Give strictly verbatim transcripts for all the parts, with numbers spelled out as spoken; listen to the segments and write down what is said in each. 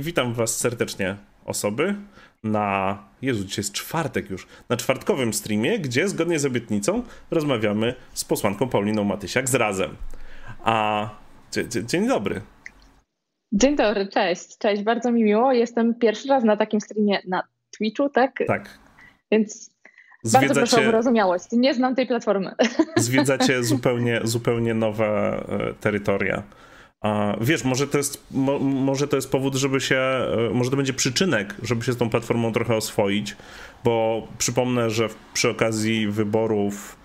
Witam was serdecznie, osoby, na... Jezu, dzisiaj jest czwartek już. Na czwartkowym streamie, gdzie zgodnie z obietnicą rozmawiamy z posłanką Pauliną Matysiak z Razem. A... Dzień dobry. Dzień dobry, cześć. Cześć, bardzo mi miło. Jestem pierwszy raz na takim streamie na Twitchu, tak? Tak. Więc zwiedzacie... bardzo proszę o wyrozumiałość. Nie znam tej platformy. Zwiedzacie zupełnie, zupełnie nowe terytoria. Wiesz, może to jest, mo, może to jest powód, żeby się, może to będzie przyczynek, żeby się z tą platformą trochę oswoić, bo przypomnę, że przy okazji wyborów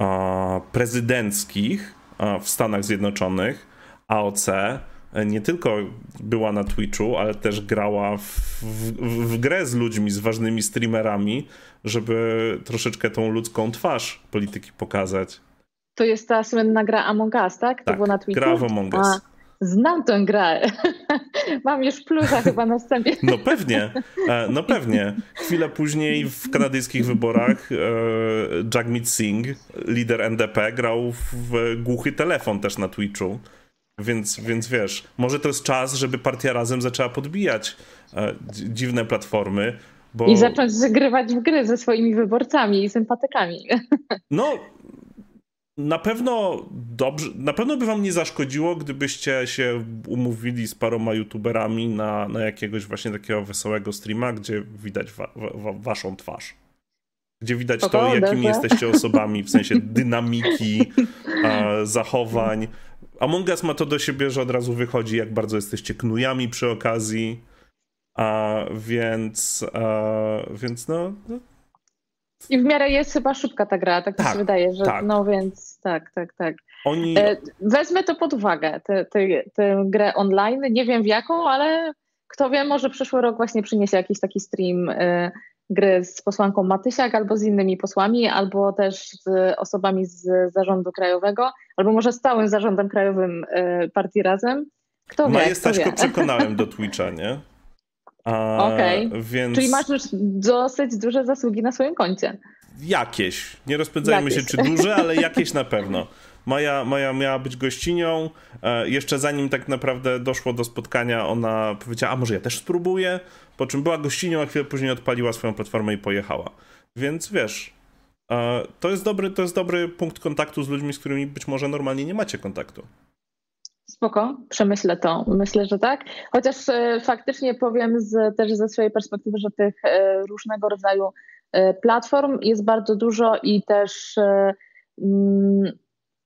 a, prezydenckich a, w Stanach Zjednoczonych A O C nie tylko była na Twitchu, ale też grała w, w, w grę z ludźmi, z ważnymi streamerami, żeby troszeczkę tą ludzką twarz polityki pokazać. To jest ta słynna gra Among Us, tak? To tak, było na Twitchu? Gra w Among Us. A, znam tę grę. Mam już plusa chyba na wstępie. No pewnie, no pewnie. Chwilę później w kanadyjskich wyborach e, Jagmeet Singh, lider N D P, grał w Głuchy Telefon też na Twitchu. Więc, więc wiesz, może to jest czas, żeby partia Razem zaczęła podbijać e, dziwne platformy. Bo... I zacząć grywać w gry ze swoimi wyborcami i sympatykami. No... Na pewno dobrze, na pewno by wam nie zaszkodziło, gdybyście się umówili z paroma youtuberami na, na jakiegoś właśnie takiego wesołego streama, gdzie widać wa, wa, waszą twarz. Gdzie widać to, to jakimi dobrze. jesteście osobami, w sensie dynamiki, e, zachowań. Among Us ma to do siebie, że od razu wychodzi, jak bardzo jesteście knujami przy okazji. A, więc, a, więc no... I w miarę jest chyba szybka ta gra, tak, tak mi się wydaje, że tak. No więc tak, tak, tak. Oni... Wezmę to pod uwagę, tę grę online, nie wiem w jaką, ale kto wie, może przyszły rok właśnie przyniesie jakiś taki stream y, gry z posłanką Matysiak albo z innymi posłami, albo też z osobami z zarządu krajowego, albo może z całym zarządem krajowym y, partii Razem. Kto wie, Majestaś kto wie. Go przekonałem do Twitcha, nie? Okej, okay. Więc... czyli masz już dosyć duże zasługi na swoim koncie. Jakieś, nie rozpędzajmy jakieś. się czy duże, ale jakieś na pewno. Maja, Maja miała być gościnią, jeszcze zanim tak naprawdę doszło do spotkania ona powiedziała, a może ja też spróbuję, po czym była gościnią, a chwilę później odpaliła swoją platformę i pojechała. Więc wiesz, to jest dobry, to jest dobry punkt kontaktu z ludźmi, z którymi być może normalnie nie macie kontaktu. Spoko, przemyślę to. Myślę, że tak. Chociaż e, faktycznie powiem z, też ze swojej perspektywy, że tych e, różnego rodzaju e, platform jest bardzo dużo i też e, mm,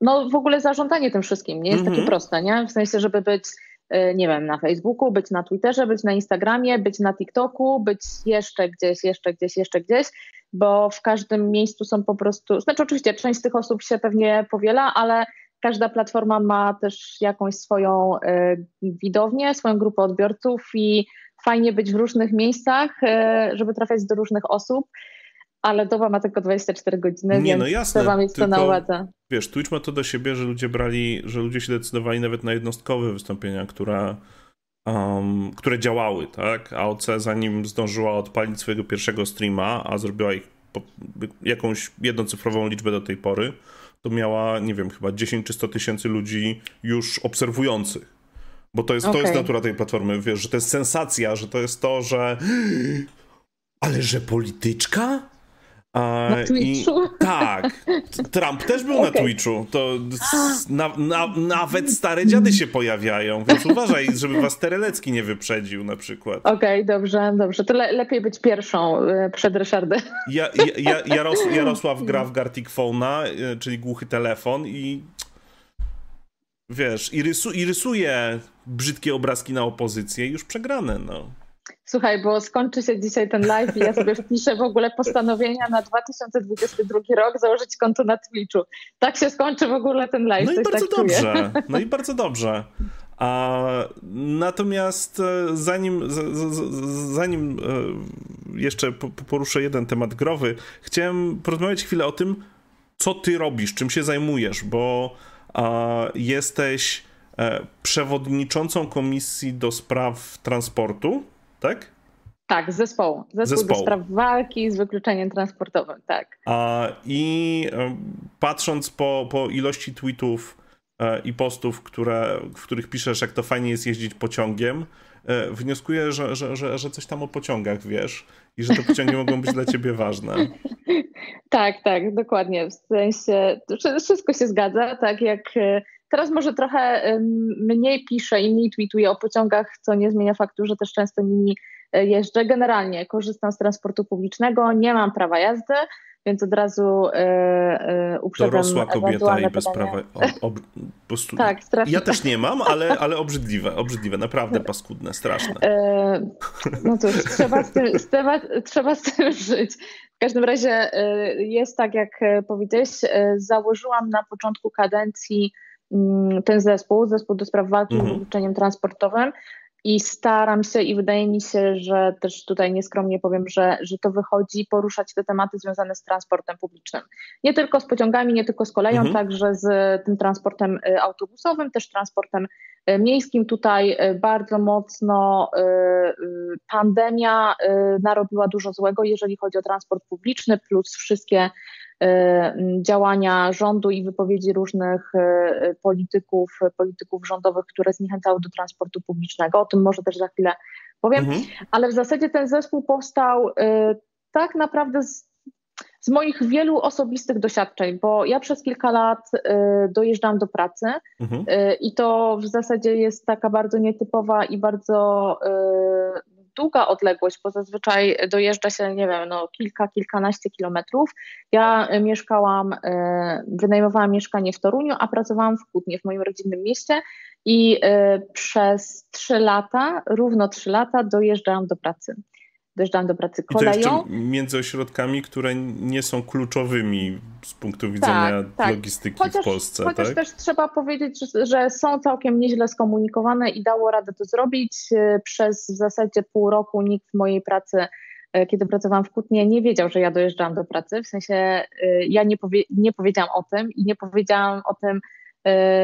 no w ogóle zarządzanie tym wszystkim nie jest mm-hmm. takie proste, nie? W sensie, żeby być, e, nie wiem, na Facebooku, być na Twitterze, być na Instagramie, być na TikToku, być jeszcze gdzieś, jeszcze gdzieś, jeszcze gdzieś, bo w każdym miejscu są po prostu... Znaczy oczywiście część z tych osób się pewnie powiela, ale... Każda platforma ma też jakąś swoją y, widownię, swoją grupę odbiorców i fajnie być w różnych miejscach, y, żeby trafiać do różnych osób, ale doba ma tylko dwadzieścia cztery godziny, nie, więc no trzeba mieć tylko, to na uwadze. Wiesz, Twitch ma to do siebie, że ludzie brali, że ludzie się decydowali nawet na jednostkowe wystąpienia, które, um, które działały, tak? A O C zanim zdążyła odpalić swojego pierwszego streama, a zrobiła ich po, jakąś jednocyfrową liczbę do tej pory, to miała, nie wiem, chyba dziesięć czy sto tysięcy ludzi już obserwujących. Bo to jest, okay. to jest natura tej platformy, wiesz, że to jest sensacja, że to jest to, że... Ale że polityczka? A, na Twitchu? I... Tak. Trump też był okay. na Twitchu. To na, na, nawet stare dziady się pojawiają, więc uważaj, żeby was Terelecki nie wyprzedził na przykład. Okej, okay, dobrze, dobrze. To le, lepiej być pierwszą przed Ryszardem. Ja, ja, ja, Jaros, Jarosław gra w Gartic Phone'a, czyli Głuchy Telefon i wiesz, i, rysu, i rysuje brzydkie obrazki na opozycję już przegrane, no. Słuchaj, bo skończy się dzisiaj ten live i ja sobie wpiszę w ogóle postanowienia na dwa tysiące dwudziesty drugi rok założyć konto na Twitchu. Tak się skończy w ogóle ten live. No i bardzo tak dobrze, czuję. No i bardzo dobrze. A, natomiast zanim, z, z, zanim jeszcze poruszę jeden temat growy, chciałem porozmawiać chwilę o tym, co ty robisz, czym się zajmujesz, bo a, jesteś przewodniczącą komisji do spraw transportu. Tak? Tak, zespołu. Zespół, Zespół do spraw walki z wykluczeniem transportowym, tak. A, I patrząc po, po ilości tweetów e, i postów, które, w których piszesz, jak to fajnie jest jeździć pociągiem e, wnioskuję, że, że, że, że coś tam o pociągach wiesz i że te pociągi mogą być dla ciebie ważne. Tak, tak, dokładnie. W sensie wszystko się zgadza, tak jak teraz może trochę mniej piszę i mniej tweetuję o pociągach, co nie zmienia faktu, że też często nimi jeżdżę. Generalnie korzystam z transportu publicznego, nie mam prawa jazdy, więc od razu yy, yy, uprzedzam. Dorosła kobieta i bez prawa... O, ob, po prostu, tak, strasznie. Ja też nie mam, ale, ale obrzydliwe, obrzydliwe, naprawdę paskudne, straszne. Yy, no cóż, trzeba z, tym, z temat, trzeba z tym żyć. W każdym razie yy, jest tak, jak powiedziałeś, yy, założyłam na początku kadencji yy, ten zespół, zespół do spraw walki mm-hmm. z wykluczeniem transportowym. I staram się i wydaje mi się, że też tutaj nieskromnie powiem, że, że to wychodzi poruszać te tematy związane z transportem publicznym. Nie tylko z pociągami, nie tylko z koleją, mhm. także z tym transportem autobusowym, też transportem miejskim. Tutaj bardzo mocno pandemia narobiła dużo złego, jeżeli chodzi o transport publiczny, plus wszystkie działania rządu i wypowiedzi różnych polityków, polityków rządowych, które zniechęcały do transportu publicznego. O tym może też za chwilę powiem. Mhm. Ale w zasadzie ten zespół powstał tak naprawdę z, z moich wielu osobistych doświadczeń, bo ja przez kilka lat dojeżdżam do pracy mhm. i to w zasadzie jest taka bardzo nietypowa i bardzo długa odległość, bo zazwyczaj dojeżdża się, nie wiem, no kilka, kilkanaście kilometrów. Ja mieszkałam, wynajmowałam mieszkanie w Toruniu, a pracowałam w Kutnie, w moim rodzinnym mieście i przez trzy lata, równo trzy lata dojeżdżałam do pracy. Dojeżdżałam do pracy koleją. I to jeszcze między ośrodkami, które nie są kluczowymi z punktu widzenia tak, tak. logistyki chociaż, w Polsce. Chociaż tak? też trzeba powiedzieć, że, że są całkiem nieźle skomunikowane i dało radę to zrobić. Przez w zasadzie pół roku nikt w mojej pracy, kiedy pracowałam w Kutnie, nie wiedział, że ja dojeżdżałam do pracy. W sensie ja nie, powie, nie powiedziałam o tym i nie powiedziałam o tym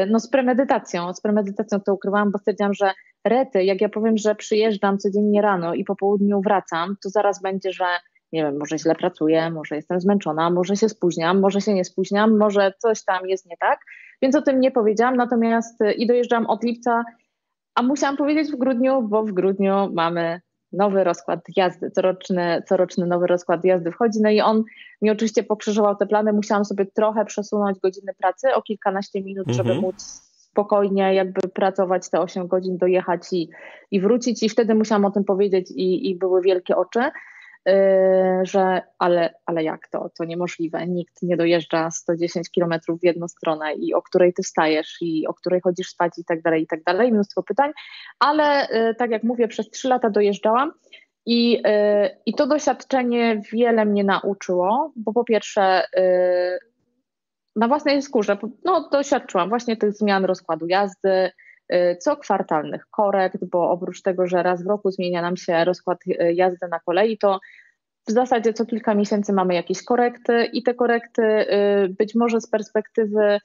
no, z premedytacją. Z premedytacją to ukrywałam, bo stwierdziłam, że rety, jak ja powiem, że przyjeżdżam codziennie rano i po południu wracam, to zaraz będzie, że nie wiem, może źle pracuję, może jestem zmęczona, może się spóźniam, może się nie spóźniam, może coś tam jest nie tak, więc o tym nie powiedziałam, natomiast i dojeżdżam od lipca, a musiałam powiedzieć w grudniu, bo w grudniu mamy nowy rozkład jazdy, coroczny, coroczny nowy rozkład jazdy wchodzi, no i on mi oczywiście pokrzyżował te plany, musiałam sobie trochę przesunąć godziny pracy o kilkanaście minut, żeby mhm. móc spokojnie jakby pracować te osiem godzin, dojechać i, i wrócić i wtedy musiałam o tym powiedzieć i, i były wielkie oczy, yy, że ale, ale jak to, to niemożliwe, nikt nie dojeżdża sto dziesięć kilometrów w jedną stronę i o której ty wstajesz i o której chodzisz spać i tak dalej, i tak dalej, mnóstwo pytań, ale yy, tak jak mówię, przez trzy lata dojeżdżałam i, yy, i to doświadczenie wiele mnie nauczyło, bo po pierwsze yy, na własnej skórze, no doświadczyłam właśnie tych zmian rozkładu jazdy, co kwartalnych korekt, bo oprócz tego, że raz w roku zmienia nam się rozkład jazdy na kolei, to w zasadzie co kilka miesięcy mamy jakieś korekty i te korekty być może z perspektywy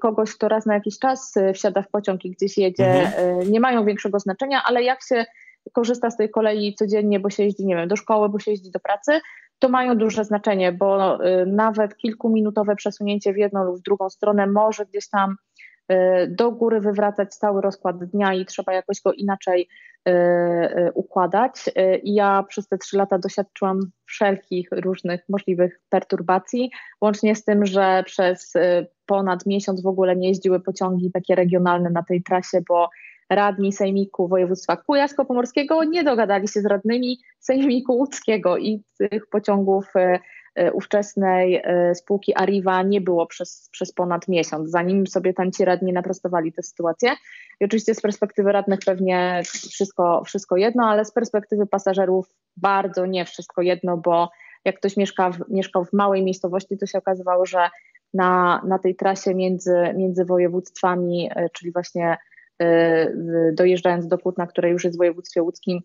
kogoś, kto raz na jakiś czas wsiada w pociąg i gdzieś jedzie, mhm. nie mają większego znaczenia, ale jak się korzysta z tej kolei codziennie, bo się jeździ, nie wiem, do szkoły, bo się jeździ do pracy, to mają duże znaczenie, bo nawet kilkuminutowe przesunięcie w jedną lub w drugą stronę może gdzieś tam do góry wywracać cały rozkład dnia i trzeba jakoś go inaczej układać. I ja przez te trzy lata doświadczyłam wszelkich różnych możliwych perturbacji, łącznie z tym, że przez ponad miesiąc w ogóle nie jeździły pociągi takie regionalne na tej trasie, bo radni Sejmiku Województwa Kujawsko-Pomorskiego nie dogadali się z radnymi Sejmiku Łódzkiego i tych pociągów ówczesnej spółki Arriva nie było przez, przez ponad miesiąc, zanim sobie tam ci radni naprostowali tę sytuację. I oczywiście z perspektywy radnych pewnie wszystko, wszystko jedno, ale z perspektywy pasażerów bardzo nie wszystko jedno, bo jak ktoś mieszka w, mieszkał w małej miejscowości, to się okazywało, że na, na tej trasie między, między województwami, czyli właśnie dojeżdżając do Kutna, które już jest w województwie łódzkim,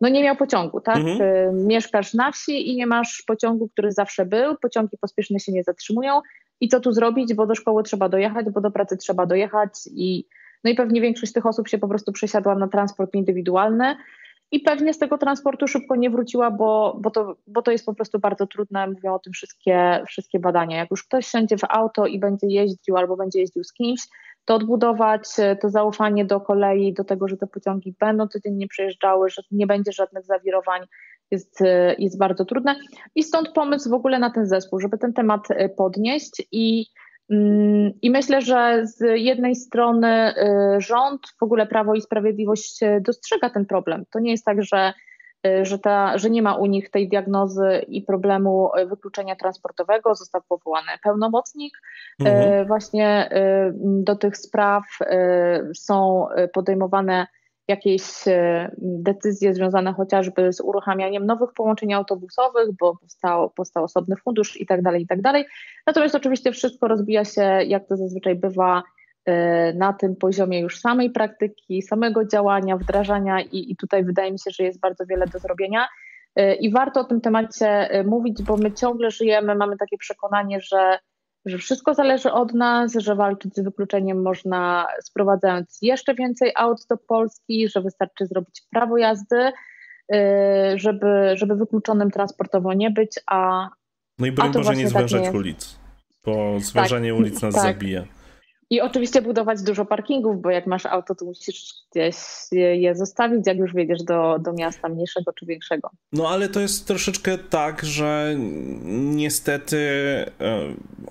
no nie miał pociągu, tak? Mhm. Mieszkasz na wsi i nie masz pociągu, który zawsze był, pociągi pospieszne się nie zatrzymują i co tu zrobić, bo do szkoły trzeba dojechać, bo do pracy trzeba dojechać i no i pewnie większość tych osób się po prostu przesiadła na transport indywidualny i pewnie z tego transportu szybko nie wróciła, bo, bo, to, bo to jest po prostu bardzo trudne, mówią o tym wszystkie, wszystkie badania. Jak już ktoś siądzie w auto i będzie jeździł albo będzie jeździł z kimś, to odbudować to zaufanie do kolei, do tego, że te pociągi będą codziennie przejeżdżały, że nie będzie żadnych zawirowań, jest, jest bardzo trudne. I stąd pomysł w ogóle na ten zespół, żeby ten temat podnieść. I, i myślę, że z jednej strony rząd, w ogóle Prawo i Sprawiedliwość dostrzega ten problem. To nie jest tak, że Że, ta, że nie ma u nich tej diagnozy i problemu wykluczenia transportowego. Został powołany pełnomocnik. Mhm. E, właśnie e, do tych spraw e, są podejmowane jakieś e, decyzje związane chociażby z uruchamianiem nowych połączeń autobusowych, bo powstał, powstał osobny fundusz i tak dalej, i tak dalej. Natomiast oczywiście wszystko rozbija się, jak to zazwyczaj bywa, na tym poziomie już samej praktyki, samego działania, wdrażania i, i tutaj wydaje mi się, że jest bardzo wiele do zrobienia i warto o tym temacie mówić, bo my ciągle żyjemy, mamy takie przekonanie, że, że wszystko zależy od nas, że walczyć z wykluczeniem można sprowadzając jeszcze więcej aut do Polski, że wystarczy zrobić prawo jazdy, żeby, żeby wykluczonym transportowo nie być, a no i broń Boże nie zwężać tak ulic, bo zwężanie tak, ulic nas tak. zabija. I oczywiście budować dużo parkingów, bo jak masz auto, to musisz gdzieś je zostawić, jak już wjedziesz do, do miasta mniejszego czy większego. No ale to jest troszeczkę tak, że niestety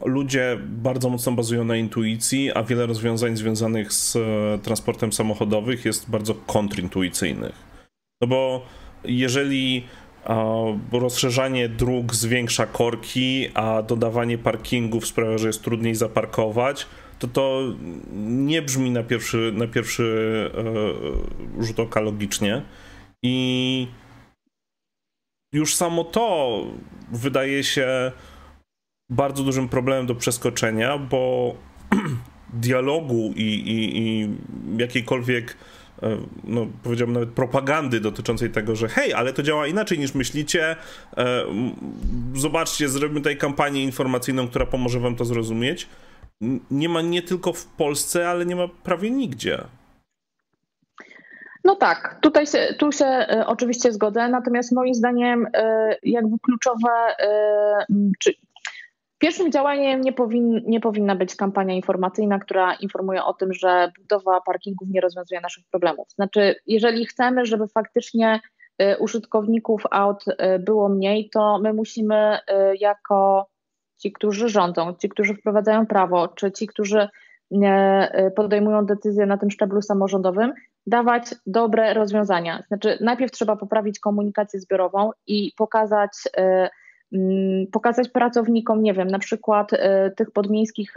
ludzie bardzo mocno bazują na intuicji, a wiele rozwiązań związanych z transportem samochodowym jest bardzo kontrintuicyjnych. No bo jeżeli rozszerzanie dróg zwiększa korki, a dodawanie parkingów sprawia, że jest trudniej zaparkować, to to nie brzmi na pierwszy, na pierwszy e, rzut oka logicznie i już samo to wydaje się bardzo dużym problemem do przeskoczenia, bo dialogu i, i, i jakiejkolwiek, e, no powiedziałbym nawet propagandy dotyczącej tego, że hej, ale to działa inaczej niż myślicie, e, zobaczcie, zrobimy tutaj kampanię informacyjną, która pomoże wam to zrozumieć. Nie ma nie tylko w Polsce, ale nie ma prawie nigdzie. No tak, tutaj się, tu się oczywiście zgodzę, natomiast moim zdaniem jakby kluczowe, czy pierwszym działaniem nie, powin, nie powinna być kampania informacyjna, która informuje o tym, że budowa parkingów nie rozwiązuje naszych problemów. Znaczy, jeżeli chcemy, żeby faktycznie użytkowników aut było mniej, to my musimy jako ci, którzy rządzą, ci, którzy wprowadzają prawo, czy ci, którzy podejmują decyzje na tym szczeblu samorządowym, dawać dobre rozwiązania. Znaczy najpierw trzeba poprawić komunikację zbiorową i pokazać, pokazać pracownikom, nie wiem, na przykład tych podmiejskich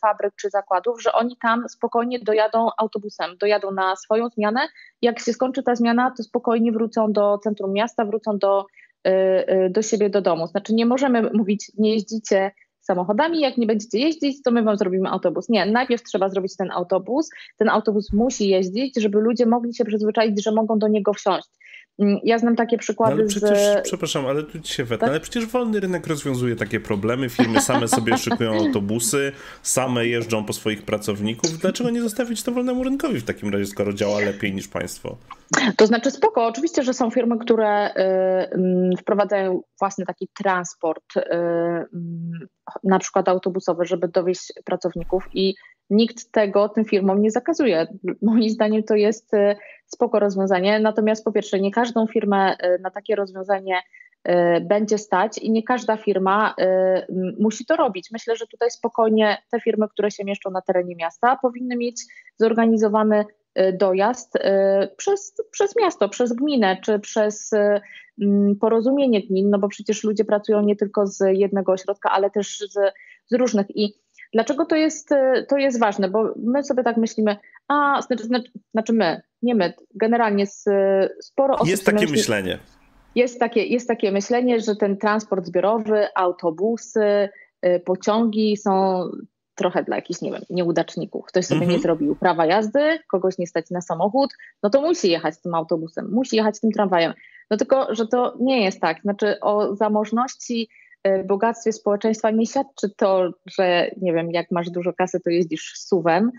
fabryk czy zakładów, że oni tam spokojnie dojadą autobusem, dojadą na swoją zmianę. Jak się skończy ta zmiana, to spokojnie wrócą do centrum miasta, wrócą do do siebie, do domu. Znaczy nie możemy mówić, nie jeździcie samochodami, jak nie będziecie jeździć, to my wam zrobimy autobus. Nie, najpierw trzeba zrobić ten autobus. Ten autobus musi jeździć, żeby ludzie mogli się przyzwyczaić, że mogą do niego wsiąść. Ja znam takie przykłady, no ale przecież, z... przepraszam, ale tu ci się wetnę, tak? Ale przecież wolny rynek rozwiązuje takie problemy, firmy same sobie szykują autobusy, same jeżdżą po swoich pracowników. Dlaczego nie zostawić to wolnemu rynkowi w takim razie, skoro działa lepiej niż państwo? To znaczy spoko, oczywiście, że są firmy, które y, wprowadzają własny taki transport, y, na przykład autobusowy, żeby dowieźć pracowników i nikt tego tym firmom nie zakazuje. Moim zdaniem to jest spoko rozwiązanie, natomiast po pierwsze nie każdą firmę na takie rozwiązanie będzie stać i nie każda firma musi to robić. Myślę, że tutaj spokojnie te firmy, które się mieszczą na terenie miasta, powinny mieć zorganizowany dojazd przez, przez miasto, przez gminę czy przez porozumienie gmin, no bo przecież ludzie pracują nie tylko z jednego ośrodka, ale też z, z różnych. I dlaczego to jest, to jest ważne? Bo my sobie tak myślimy, a znaczy, znaczy my, nie my, generalnie z, sporo osób... Jest takie myśli, myślenie. Jest takie, jest takie myślenie, że ten transport zbiorowy, autobusy, pociągi są trochę dla jakichś, nie wiem, nieudaczników. Ktoś sobie mhm. nie zrobił prawa jazdy, kogoś nie stać na samochód, no to musi jechać tym autobusem, musi jechać tym tramwajem. No tylko, że to nie jest tak. Znaczy o zamożności... bogactwie społeczeństwa nie świadczy to, że nie wiem, jak masz dużo kasy, to jeździsz suwem,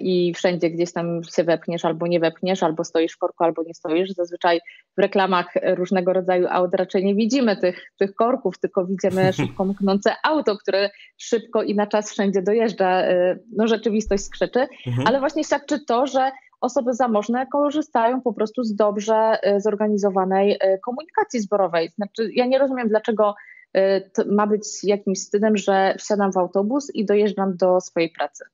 i wszędzie gdzieś tam się wepniesz albo nie wepniesz, albo stoisz w korku, albo nie stoisz. Zazwyczaj w reklamach różnego rodzaju aut raczej nie widzimy tych, tych korków, tylko widzimy szybko mknące auto, które szybko i na czas wszędzie dojeżdża. No rzeczywistość skrzyczy, mhm. ale właśnie świadczy to, że osoby zamożne korzystają po prostu z dobrze zorganizowanej komunikacji zbiorowej. Znaczy, ja nie rozumiem, dlaczego ma być jakimś wstydem, że wsiadam w autobus i dojeżdżam do swojej pracy.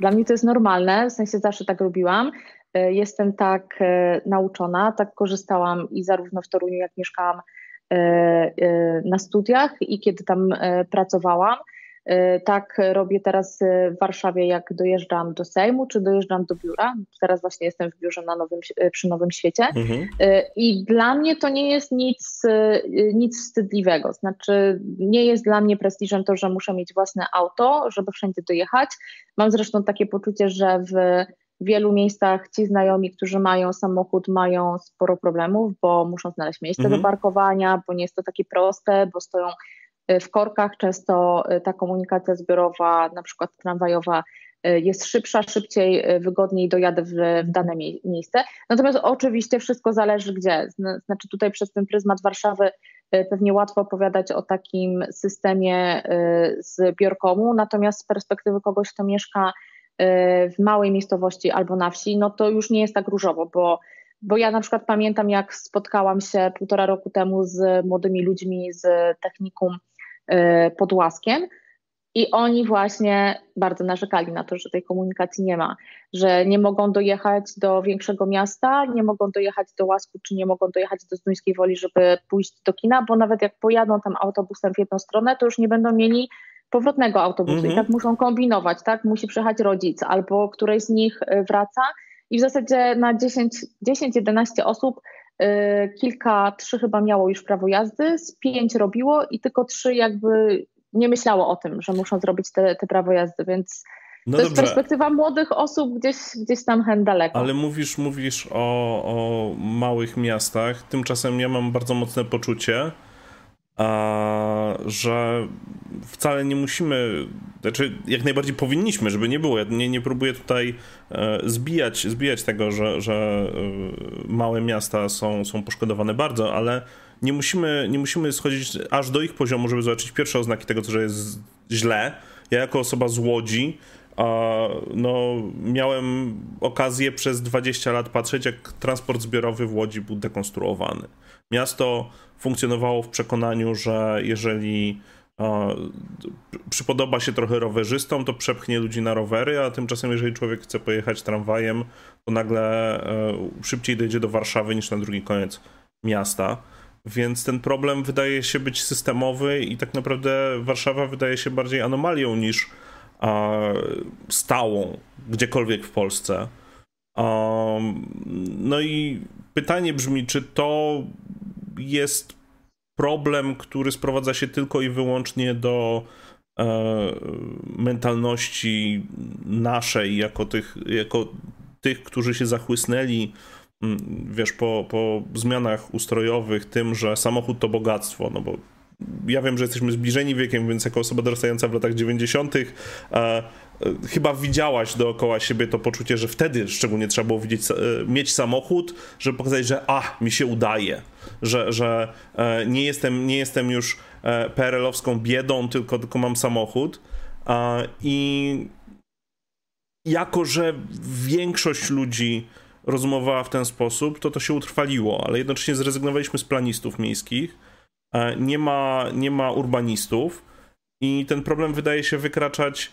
Dla mnie to jest normalne, w sensie zawsze tak robiłam. Jestem tak nauczona, tak korzystałam i zarówno w Toruniu, jak mieszkałam na studiach i kiedy tam pracowałam. Tak robię teraz w Warszawie, jak dojeżdżam do Sejmu, czy dojeżdżam do biura. Teraz właśnie jestem w biurze na nowym, przy Nowym Świecie. Mhm. I dla mnie to nie jest nic, nic wstydliwego. Znaczy, nie jest dla mnie prestiżem to, że muszę mieć własne auto, żeby wszędzie dojechać. Mam zresztą takie poczucie, że w wielu miejscach ci znajomi, którzy mają samochód, mają sporo problemów, bo muszą znaleźć miejsce mhm. do parkowania, bo nie jest to takie proste, bo stoją w korkach. Często ta komunikacja zbiorowa, na przykład tramwajowa, jest szybsza, szybciej, wygodniej dojadę w, w dane mie- miejsce. Natomiast oczywiście wszystko zależy gdzie. Znaczy tutaj przez ten pryzmat Warszawy pewnie łatwo opowiadać o takim systemie zbiorkomu, natomiast z perspektywy kogoś, kto mieszka w małej miejscowości albo na wsi, no to już nie jest tak różowo, bo Bo ja na przykład pamiętam, jak spotkałam się półtora roku temu z młodymi ludźmi z technikum pod Łaskiem i oni właśnie bardzo narzekali na to, że tej komunikacji nie ma, że nie mogą dojechać do większego miasta, nie mogą dojechać do Łasku, czy nie mogą dojechać do Zduńskiej Woli, żeby pójść do kina, bo nawet jak pojadą tam autobusem w jedną stronę, to już nie będą mieli powrotnego autobusu mhm. i tak muszą kombinować, tak? Musi przyjechać rodzic albo któreś z nich wraca. I w zasadzie na dziesięć jedenaście osób yy, kilka, trzy chyba miało już prawo jazdy, z pięć robiło i tylko trzy jakby nie myślało o tym, że muszą zrobić te, te prawo jazdy, więc no to dobrze. Jest perspektywa młodych osób gdzieś, gdzieś tam hen daleko. Ale mówisz, mówisz o, o małych miastach, tymczasem ja mam bardzo mocne poczucie, a, że wcale nie musimy, znaczy jak najbardziej powinniśmy, żeby nie było. Ja nie, nie próbuję tutaj e, zbijać, zbijać tego, że, że e, małe miasta są, są poszkodowane bardzo, ale nie musimy, nie musimy schodzić aż do ich poziomu, żeby zobaczyć pierwsze oznaki tego, co jest źle. Ja jako osoba z Łodzi a, no, miałem okazję przez dwadzieścia lat patrzeć, jak transport zbiorowy w Łodzi był dekonstruowany. Miasto funkcjonowało w przekonaniu, że jeżeli e, przypodoba się trochę rowerzystom, to przepchnie ludzi na rowery, a tymczasem jeżeli człowiek chce pojechać tramwajem, to nagle e, szybciej dojdzie do Warszawy niż na drugi koniec miasta. Więc ten problem wydaje się być systemowy i tak naprawdę Warszawa wydaje się bardziej anomalią niż e, stałą gdziekolwiek w Polsce. E, no i pytanie brzmi, czy to jest problem, który sprowadza się tylko i wyłącznie do e, mentalności naszej, jako tych, jako tych, którzy się zachłysnęli, wiesz, po, po zmianach ustrojowych tym, że samochód to bogactwo, no bo ja wiem, że jesteśmy zbliżeni wiekiem, więc jako osoba dorastająca w latach dziewięćdziesiątych e, e, chyba widziałaś dookoła siebie to poczucie, że wtedy szczególnie trzeba było widzieć, e, mieć samochód, żeby pokazać, że a, mi się udaje, że, że e, nie, jestem, nie jestem już e, P R L-owską biedą, tylko, tylko mam samochód. E, I jako, że większość ludzi rozumowała w ten sposób, to to się utrwaliło, ale jednocześnie zrezygnowaliśmy z planistów miejskich. Nie ma, nie ma urbanistów i ten problem wydaje się wykraczać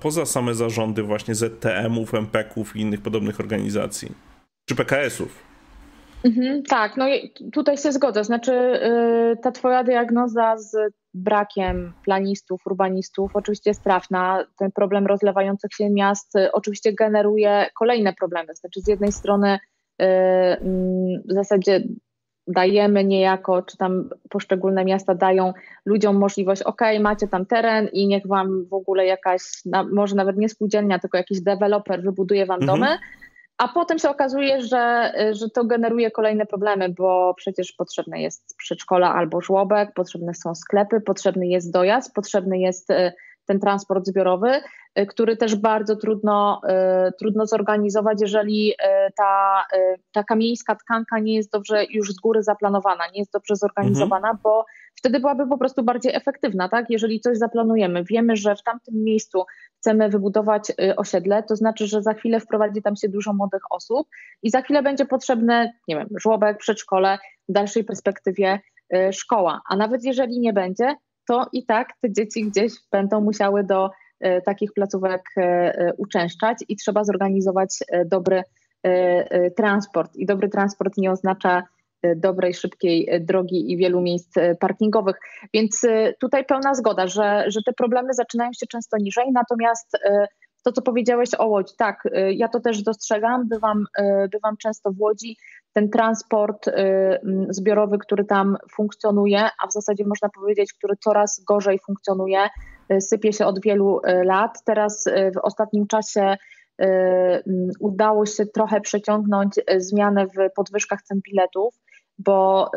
poza same zarządy właśnie Z T M-ów, M P K-ów i innych podobnych organizacji, czy P K S-ów. Mhm, tak, no tutaj się zgodzę. Znaczy yy, ta twoja diagnoza z brakiem planistów, urbanistów oczywiście jest trafna. Ten problem rozlewających się miast oczywiście generuje kolejne problemy. Znaczy z jednej strony yy, yy, w zasadzie dajemy niejako, czy tam poszczególne miasta dają ludziom możliwość, ok, macie tam teren i niech wam w ogóle jakaś, może nawet nie spółdzielnia, tylko jakiś deweloper wybuduje wam domy, mhm. a potem się okazuje, że, że to generuje kolejne problemy, bo przecież potrzebne jest przedszkola albo żłobek, potrzebne są sklepy, potrzebny jest dojazd, potrzebny jest ten transport zbiorowy, który też bardzo trudno, trudno zorganizować, jeżeli ta, ta kamieńska tkanka nie jest dobrze już z góry zaplanowana, nie jest dobrze zorganizowana, mhm. bo wtedy byłaby po prostu bardziej efektywna, tak? Jeżeli coś zaplanujemy, wiemy, że w tamtym miejscu chcemy wybudować osiedle, to znaczy, że za chwilę wprowadzi tam się dużo młodych osób i za chwilę będzie potrzebne, nie wiem, żłobek, przedszkole, w dalszej perspektywie szkoła. A nawet jeżeli nie będzie, to i tak te dzieci gdzieś będą musiały do takich placówek uczęszczać i trzeba zorganizować dobry transport. I dobry transport nie oznacza dobrej, szybkiej drogi i wielu miejsc parkingowych. Więc tutaj pełna zgoda, że, że te problemy zaczynają się często niżej. Natomiast to, co powiedziałeś o Łodzi, tak, ja to też dostrzegam, bywam, bywam często w Łodzi. Ten transport zbiorowy, który tam funkcjonuje, a w zasadzie można powiedzieć, który coraz gorzej funkcjonuje, sypie się od wielu lat. Teraz w ostatnim czasie udało się trochę przeciągnąć zmianę w podwyżkach cen biletów, bo,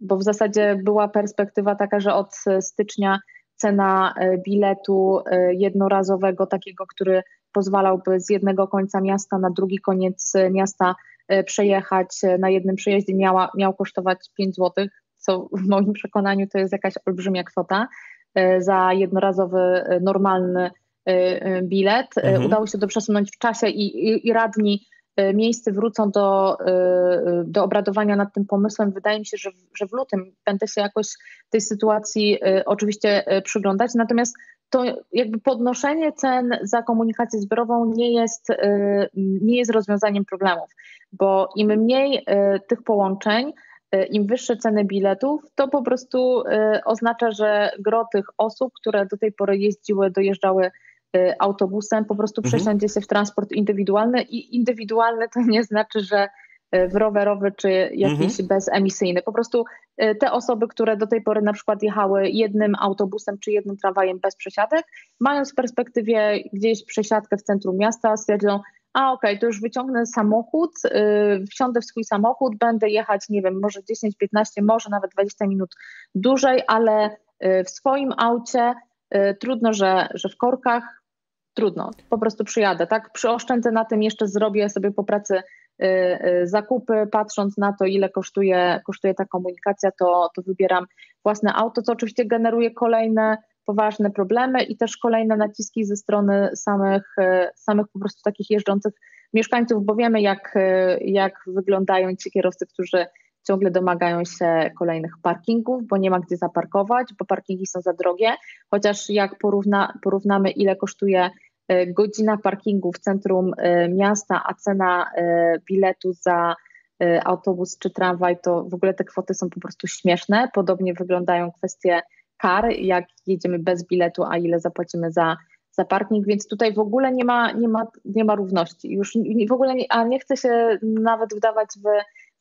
bo w zasadzie była perspektywa taka, że od stycznia cena biletu jednorazowego, takiego, który pozwalałby z jednego końca miasta na drugi koniec miasta przejechać na jednym przejeździe, miała, miał kosztować pięć złotych, co w moim przekonaniu to jest jakaś olbrzymia kwota za jednorazowy, normalny bilet. Mhm. Udało się to przesunąć w czasie i, i, i radni miejscy wrócą do, do obradowania nad tym pomysłem. Wydaje mi się, że w, że w lutym będę się jakoś tej sytuacji oczywiście przyglądać. Natomiast to jakby podnoszenie cen za komunikację zbiorową nie jest, nie jest rozwiązaniem problemów, bo im mniej tych połączeń, im wyższe ceny biletów, to po prostu oznacza, że gro tych osób, które do tej pory jeździły, dojeżdżały autobusem, po prostu mhm. przesiądzie się w transport indywidualny i indywidualny to nie znaczy, że w rowerowy czy jakiś mhm. bezemisyjny. Po prostu te osoby, które do tej pory na przykład jechały jednym autobusem czy jednym tramwajem bez przesiadek, mając w perspektywie gdzieś przesiadkę w centrum miasta, stwierdzą, a okej, okay, to już wyciągnę samochód, yy, wsiądę w swój samochód, będę jechać, nie wiem, może dziesięć, piętnaście, może nawet dwadzieścia minut dłużej, ale yy, w swoim aucie yy, trudno, że, że w korkach, trudno, po prostu przyjadę, tak? Przyoszczędzę na tym, jeszcze zrobię sobie po pracy yy, yy, zakupy, patrząc na to, ile kosztuje, kosztuje ta komunikacja, to, to wybieram własne auto, co oczywiście generuje kolejne poważne problemy i też kolejne naciski ze strony samych, samych po prostu takich jeżdżących mieszkańców, bo wiemy, jak, jak wyglądają ci kierowcy, którzy ciągle domagają się kolejnych parkingów, bo nie ma gdzie zaparkować, bo parkingi są za drogie, chociaż jak porówna, porównamy, ile kosztuje godzina parkingu w centrum miasta, a cena biletu za autobus czy tramwaj, to w ogóle te kwoty są po prostu śmieszne. Podobnie wyglądają kwestie kar, jak jedziemy bez biletu, a ile zapłacimy za, za parking, więc tutaj w ogóle nie ma, nie ma, nie ma równości. Już w ogóle nie, a nie chcę się nawet wdawać w,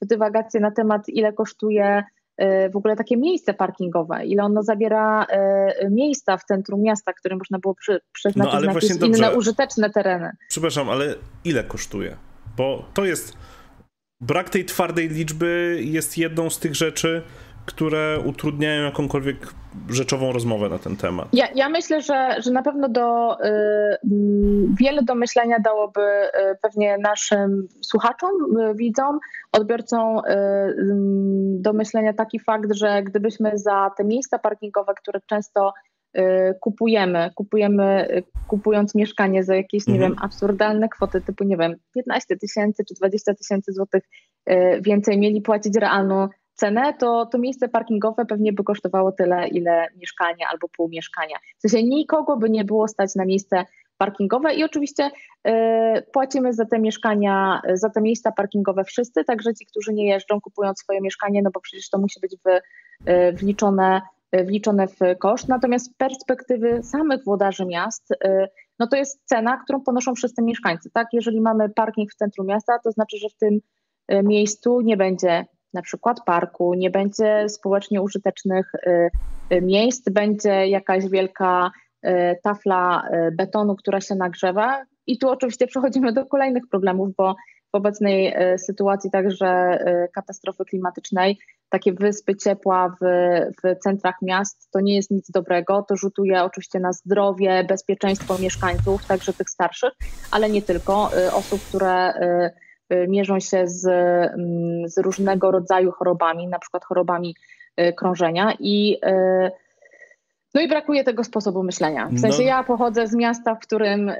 w dywagacje na temat, ile kosztuje y, w ogóle takie miejsce parkingowe, ile ono zabiera y, miejsca w centrum miasta, które można było przy, przeznaczyć no, na jakieś inne użyteczne tereny. Przepraszam, ale ile kosztuje? Bo to jest, brak tej twardej liczby jest jedną z tych rzeczy, które utrudniają jakąkolwiek rzeczową rozmowę na ten temat. Ja, ja myślę, że, że na pewno do, y, wiele do myślenia dałoby y, pewnie naszym słuchaczom, y, widzom, odbiorcom y, y, do myślenia taki fakt, że gdybyśmy za te miejsca parkingowe, które często y, kupujemy, kupujemy, y, kupując mieszkanie za jakieś, mhm. nie wiem, absurdalne kwoty typu, nie wiem, piętnaście tysięcy czy dwadzieścia tysięcy złotych y, więcej mieli płacić realną cenę, to, to miejsce parkingowe pewnie by kosztowało tyle, ile mieszkanie albo pół mieszkania. W sensie nikogo by nie było stać na miejsce parkingowe i oczywiście y, płacimy za te mieszkania, za te miejsca parkingowe wszyscy, także ci, którzy nie jeżdżą, kupując swoje mieszkanie, no bo przecież to musi być wy, y, wliczone, y, wliczone w koszt. Natomiast z perspektywy samych włodarzy miast, y, no to jest cena, którą ponoszą wszyscy mieszkańcy. Tak? Jeżeli mamy parking w centrum miasta, to znaczy, że w tym y, miejscu nie będzie na przykład parku, nie będzie społecznie użytecznych y, y, miejsc, będzie jakaś wielka y, tafla y, betonu, która się nagrzewa i tu oczywiście przechodzimy do kolejnych problemów, bo w obecnej y, sytuacji także y, katastrofy klimatycznej takie wyspy ciepła w, w centrach miast, to nie jest nic dobrego. To rzutuje oczywiście na zdrowie, bezpieczeństwo mieszkańców, także tych starszych, ale nie tylko, osób, które mierzą się z, z różnego rodzaju chorobami, na przykład chorobami krążenia i no i brakuje tego sposobu myślenia. W sensie no. ja pochodzę z miasta, w którym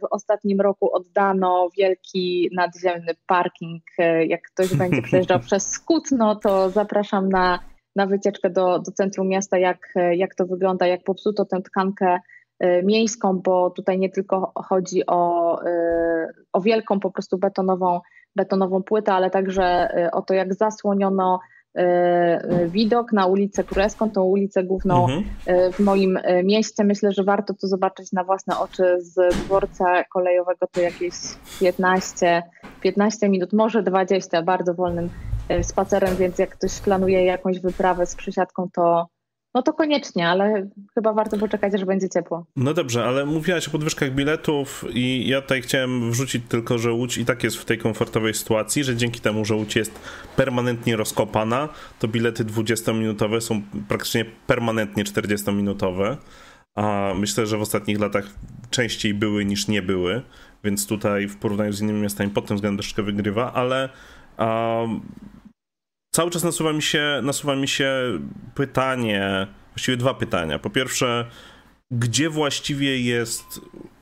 w ostatnim roku oddano wielki nadziemny parking. Jak ktoś będzie przejeżdżał przez Kutno, to zapraszam na, na wycieczkę do, do centrum miasta, jak, jak to wygląda, jak popsuto tę tkankę miejską, bo tutaj nie tylko chodzi o, o wielką po prostu betonową, betonową płytę, ale także o to, jak zasłoniono widok na ulicę Królewską, tą ulicę główną mhm. w moim mieście. Myślę, że warto to zobaczyć na własne oczy z dworca kolejowego, to jakieś piętnaście, piętnaście minut, może dwadzieścia, bardzo wolnym spacerem, więc jak ktoś planuje jakąś wyprawę z przysiadką, to no to koniecznie, ale chyba warto poczekać, aż będzie ciepło. No dobrze, ale mówiłaś o podwyżkach biletów i ja tutaj chciałem wrzucić tylko, że Łódź i tak jest w tej komfortowej sytuacji, że dzięki temu, że Łódź jest permanentnie rozkopana, to bilety dwudziestominutowe są praktycznie permanentnie czterdziestominutowe, a myślę, że w ostatnich latach częściej były niż nie były, więc tutaj w porównaniu z innymi miastami pod tym względem troszkę wygrywa, ale... Um, Cały czas nasuwa mi się, nasuwa mi się pytanie, właściwie dwa pytania. Po pierwsze, gdzie właściwie jest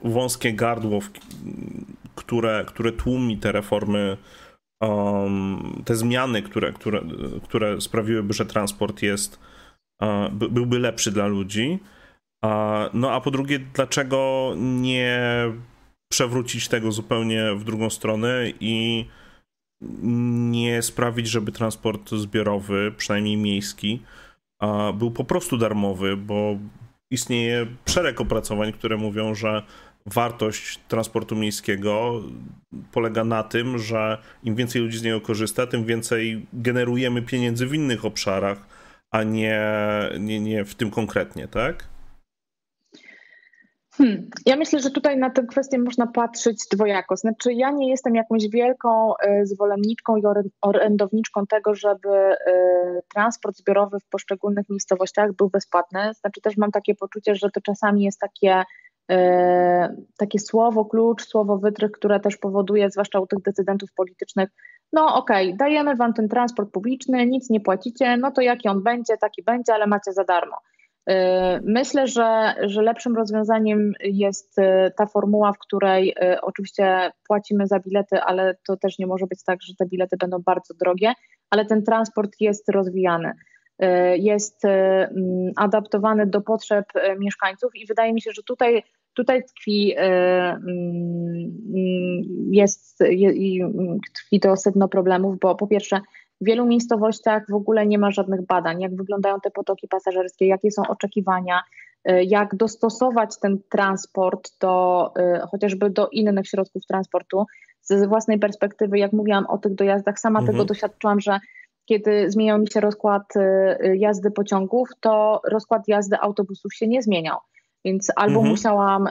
wąskie gardło, które, które tłumi te reformy, um, te zmiany, które, które, które sprawiłyby, że transport jest, uh, byłby lepszy dla ludzi. Uh, no a po drugie, dlaczego nie przewrócić tego zupełnie w drugą stronę i nie sprawić, żeby transport zbiorowy, przynajmniej miejski, był po prostu darmowy, bo istnieje szereg opracowań, które mówią, że wartość transportu miejskiego polega na tym, że im więcej ludzi z niego korzysta, tym więcej generujemy pieniędzy w innych obszarach, a nie, nie, nie w tym konkretnie, tak? Hmm. Ja myślę, że tutaj na tę kwestię można patrzeć dwojako. Znaczy ja nie jestem jakąś wielką y, zwolenniczką i orędowniczką tego, żeby y, transport zbiorowy w poszczególnych miejscowościach był bezpłatny. Znaczy też mam takie poczucie, że to czasami jest takie, y, takie słowo klucz, słowo wytrych, które też powoduje, zwłaszcza u tych decydentów politycznych, no okej, okay, dajemy wam ten transport publiczny, nic nie płacicie, no to jaki on będzie, taki będzie, ale macie za darmo. Myślę, że, że lepszym rozwiązaniem jest ta formuła, w której oczywiście płacimy za bilety, ale to też nie może być tak, że te bilety będą bardzo drogie, ale ten transport jest rozwijany, jest adaptowany do potrzeb mieszkańców i wydaje mi się, że tutaj, tutaj tkwi, jest, tkwi to sedno problemów, bo po pierwsze w wielu miejscowościach w ogóle nie ma żadnych badań, jak wyglądają te potoki pasażerskie, jakie są oczekiwania, jak dostosować ten transport do, chociażby do innych środków transportu. Z własnej perspektywy, jak mówiłam o tych dojazdach, sama mhm. tego doświadczyłam, że kiedy zmieniał mi się rozkład jazdy pociągów, to rozkład jazdy autobusów się nie zmieniał. Więc albo mhm. musiałam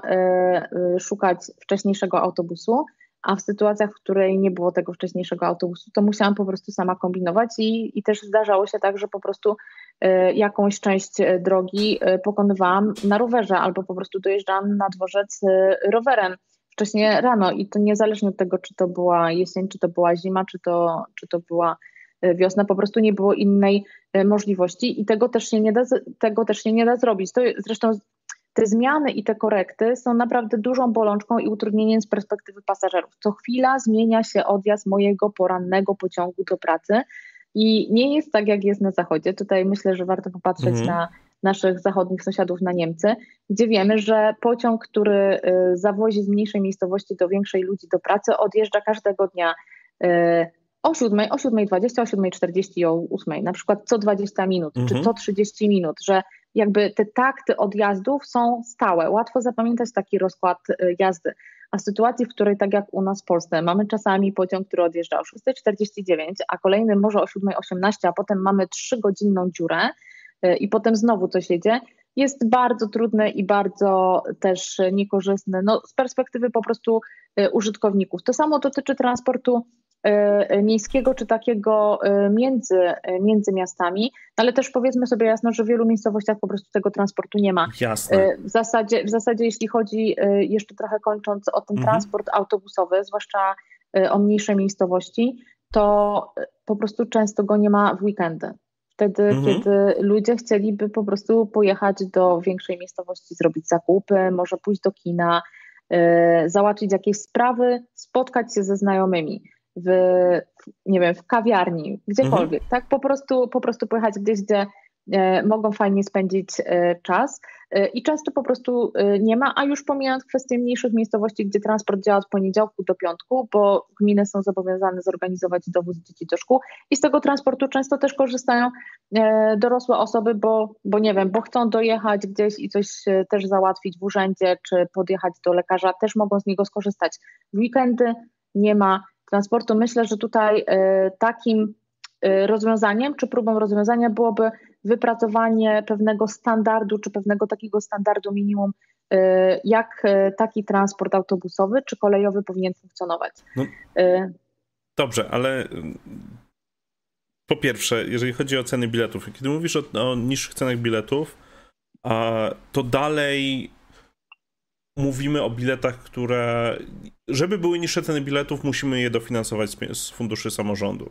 szukać wcześniejszego autobusu, a w sytuacjach, w której nie było tego wcześniejszego autobusu, to musiałam po prostu sama kombinować i, i też zdarzało się tak, że po prostu y, jakąś część drogi y, pokonywałam na rowerze albo po prostu dojeżdżałam na dworzec y, rowerem wcześniej rano i to niezależnie od tego, czy to była jesień, czy to była zima, czy to, czy to była y, wiosna, po prostu nie było innej y, możliwości i tego też się nie da, tego też się nie da zrobić. To zresztą te zmiany i te korekty są naprawdę dużą bolączką i utrudnieniem z perspektywy pasażerów. Co chwila zmienia się odjazd mojego porannego pociągu do pracy i nie jest tak, jak jest na zachodzie. Tutaj myślę, że warto popatrzeć mhm. na naszych zachodnich sąsiadów, na Niemcy, gdzie wiemy, że pociąg, który zawozi z mniejszej miejscowości do większej ludzi do pracy, odjeżdża każdego dnia o siódmej, o siódma dwadzieścia, o siódma czterdzieści i o ósma, na przykład co dwadzieścia minut mhm. czy co trzydzieści minut, że jakby te takty odjazdów są stałe. Łatwo zapamiętać taki rozkład jazdy. A w sytuacji, w której tak jak u nas w Polsce, mamy czasami pociąg, który odjeżdża o szósta czterdzieści dziewięć, a kolejny może o siódma osiemnaście, a potem mamy trzygodzinną dziurę i potem znowu coś jedzie, jest bardzo trudne i bardzo też niekorzystne. No, z perspektywy po prostu użytkowników. To samo dotyczy transportu miejskiego czy takiego między, między miastami, ale też powiedzmy sobie jasno, że w wielu miejscowościach po prostu tego transportu nie ma. Jasne. W zasadzie, w zasadzie jeśli chodzi, jeszcze trochę kończąc, o ten mhm. transport autobusowy, zwłaszcza o mniejsze miejscowości, to po prostu często go nie ma w weekendy. Wtedy, mhm. kiedy ludzie chcieliby po prostu pojechać do większej miejscowości, zrobić zakupy, może pójść do kina, Yy, załatwić jakieś sprawy, spotkać się ze znajomymi w, nie wiem, w kawiarni, gdziekolwiek, mhm. tak? Po prostu, po prostu pojechać gdzieś, gdzie yy, mogą fajnie spędzić yy, czas yy, i często po prostu yy, nie ma, a już pomijając kwestię mniejszych miejscowości, gdzie transport działa od poniedziałku do piątku, bo gminy są zobowiązane zorganizować dowóz dzieci do szkół i z tego transportu często też korzystają yy, dorosłe osoby, bo, bo nie wiem, bo chcą dojechać gdzieś i coś yy, też załatwić w urzędzie, czy podjechać do lekarza, też mogą z niego skorzystać. W weekendy nie ma transportu. Myślę, że tutaj yy, takim rozwiązaniem, czy próbą rozwiązania byłoby wypracowanie pewnego standardu, czy pewnego takiego standardu minimum, jak taki transport autobusowy czy kolejowy powinien funkcjonować. No, y- dobrze, ale po pierwsze, jeżeli chodzi o ceny biletów, kiedy mówisz o, o niższych cenach biletów, a, to dalej mówimy o biletach, które, żeby były niższe ceny biletów, musimy je dofinansować z, z funduszy samorządu.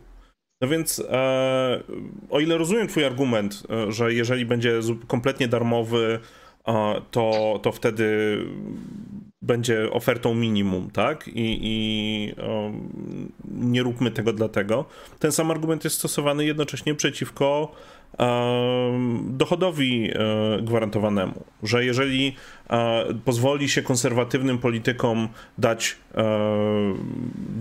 No więc e, o ile rozumiem twój argument, e, że jeżeli będzie kompletnie darmowy, e, to, to wtedy będzie ofertą minimum, tak? I, i e, nie róbmy tego dlatego. Ten sam argument jest stosowany jednocześnie przeciwko e, dochodowi e, gwarantowanemu, że jeżeli e, pozwoli się konserwatywnym politykom dać e,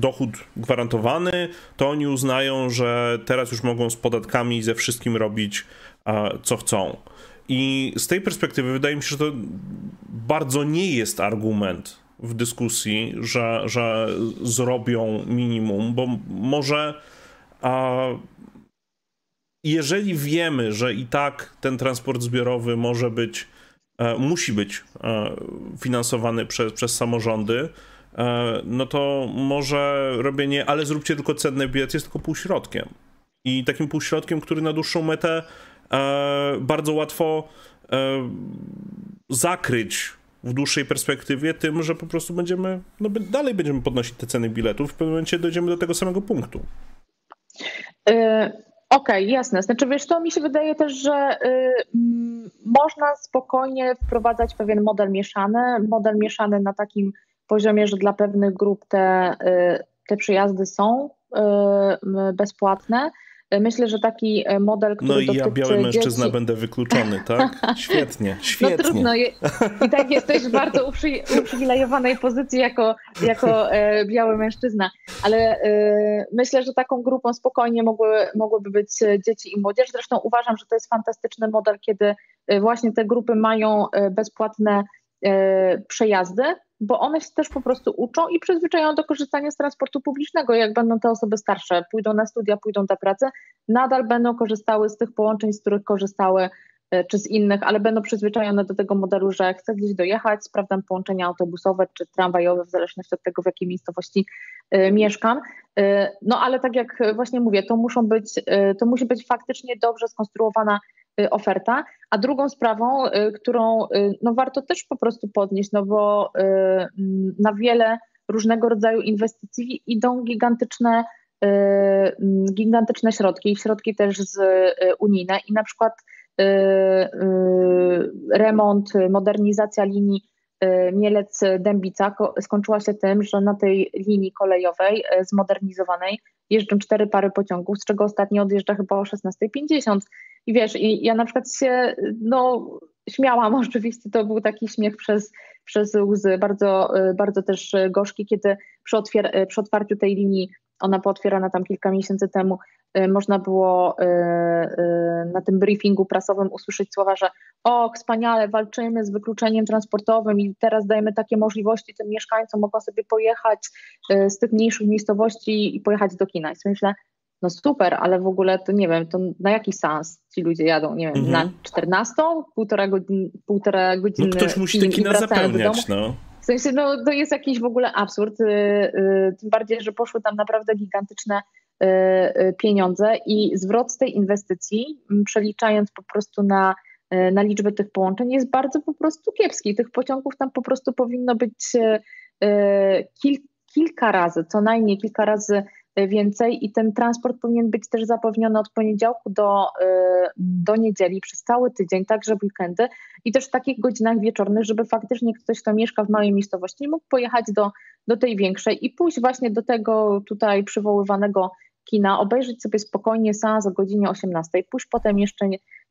dochód gwarantowany, to oni uznają, że teraz już mogą z podatkami i ze wszystkim robić e, co chcą. I z tej perspektywy wydaje mi się, że to bardzo nie jest argument w dyskusji, że, że zrobią minimum, bo może a, jeżeli wiemy, że i tak ten transport zbiorowy może być, a, musi być a, finansowany prze, przez samorządy, a, no to może robienie, ale zróbcie tylko cenny bilet, jest tylko półśrodkiem. I takim półśrodkiem, który na dłuższą metę E, bardzo łatwo e, zakryć w dłuższej perspektywie tym, że po prostu będziemy, no dalej będziemy podnosić te ceny biletów, w pewnym momencie dojdziemy do tego samego punktu. Y, Okej, okay, jasne. Znaczy wiesz co, mi się wydaje też, że y, można spokojnie wprowadzać pewien model mieszany, model mieszany na takim poziomie, że dla pewnych grup te, y, te przyjazdy są y, bezpłatne. Myślę, że taki model, który no i ja, biały mężczyzna, dzieci... będę wykluczony, tak? Świetnie, świetnie. No trudno. Je... I tak jesteś w bardzo uprzywilejowanej pozycji jako, jako e, biały mężczyzna. Ale e, myślę, że taką grupą spokojnie mogły, mogłyby być dzieci i młodzież. Zresztą uważam, że to jest fantastyczny model, kiedy właśnie te grupy mają bezpłatne e, przejazdy, bo one się też po prostu uczą i przyzwyczajają do korzystania z transportu publicznego. Jak będą te osoby starsze, pójdą na studia, pójdą na pracę, nadal będą korzystały z tych połączeń, z których korzystały, czy z innych, ale będą przyzwyczajone do tego modelu, że chcę gdzieś dojechać, sprawdzam połączenia autobusowe czy tramwajowe, w zależności od tego, w jakiej miejscowości y, mieszkam. Y, no ale tak jak właśnie mówię, to, muszą być, y, to musi być faktycznie dobrze skonstruowana oferta, a drugą sprawą, którą no, warto też po prostu podnieść, no bo y, na wiele różnego rodzaju inwestycji idą gigantyczne, y, gigantyczne środki, środki też z y, unijne i na przykład y, y, remont, modernizacja linii y, Mielec-Dębica ko- skończyła się tym, że na tej linii kolejowej y, zmodernizowanej jeżdżą cztery pary pociągów, z czego ostatnio odjeżdża chyba o szesnasta pięćdziesiąt. I wiesz, i ja na przykład się no, śmiałam, oczywiście to był taki śmiech przez, przez łzy, bardzo, bardzo też gorzki, kiedy przy, otwier- przy otwarciu tej linii, ona pootwierana tam kilka miesięcy temu, można było na tym briefingu prasowym usłyszeć słowa, że o, wspaniale, walczymy z wykluczeniem transportowym i teraz dajemy takie możliwości tym mieszkańcom, mogą sobie pojechać z tych mniejszych miejscowości i pojechać do kina. I sobie myślę, no super, ale w ogóle to nie wiem, to na jaki sens ci ludzie jadą, nie wiem, mhm. na czternastą, półtora, godzin, półtora godziny. No ktoś musi te kina zapełniać, no. sensie, no, to jest jakiś w ogóle absurd, tym bardziej, że poszły tam naprawdę gigantyczne pieniądze i zwrot z tej inwestycji, przeliczając po prostu na, na liczbę tych połączeń, jest bardzo po prostu kiepski. Tych pociągów tam po prostu powinno być kil, kilka razy, co najmniej kilka razy więcej i ten transport powinien być też zapewniony od poniedziałku do, do niedzieli, przez cały tydzień, także w weekendy i też w takich godzinach wieczornych, żeby faktycznie ktoś, kto mieszka w małej miejscowości, mógł pojechać do, do tej większej i pójść właśnie do tego tutaj przywoływanego kina, obejrzeć sobie spokojnie seans o godzinie osiemnastej, pójść potem jeszcze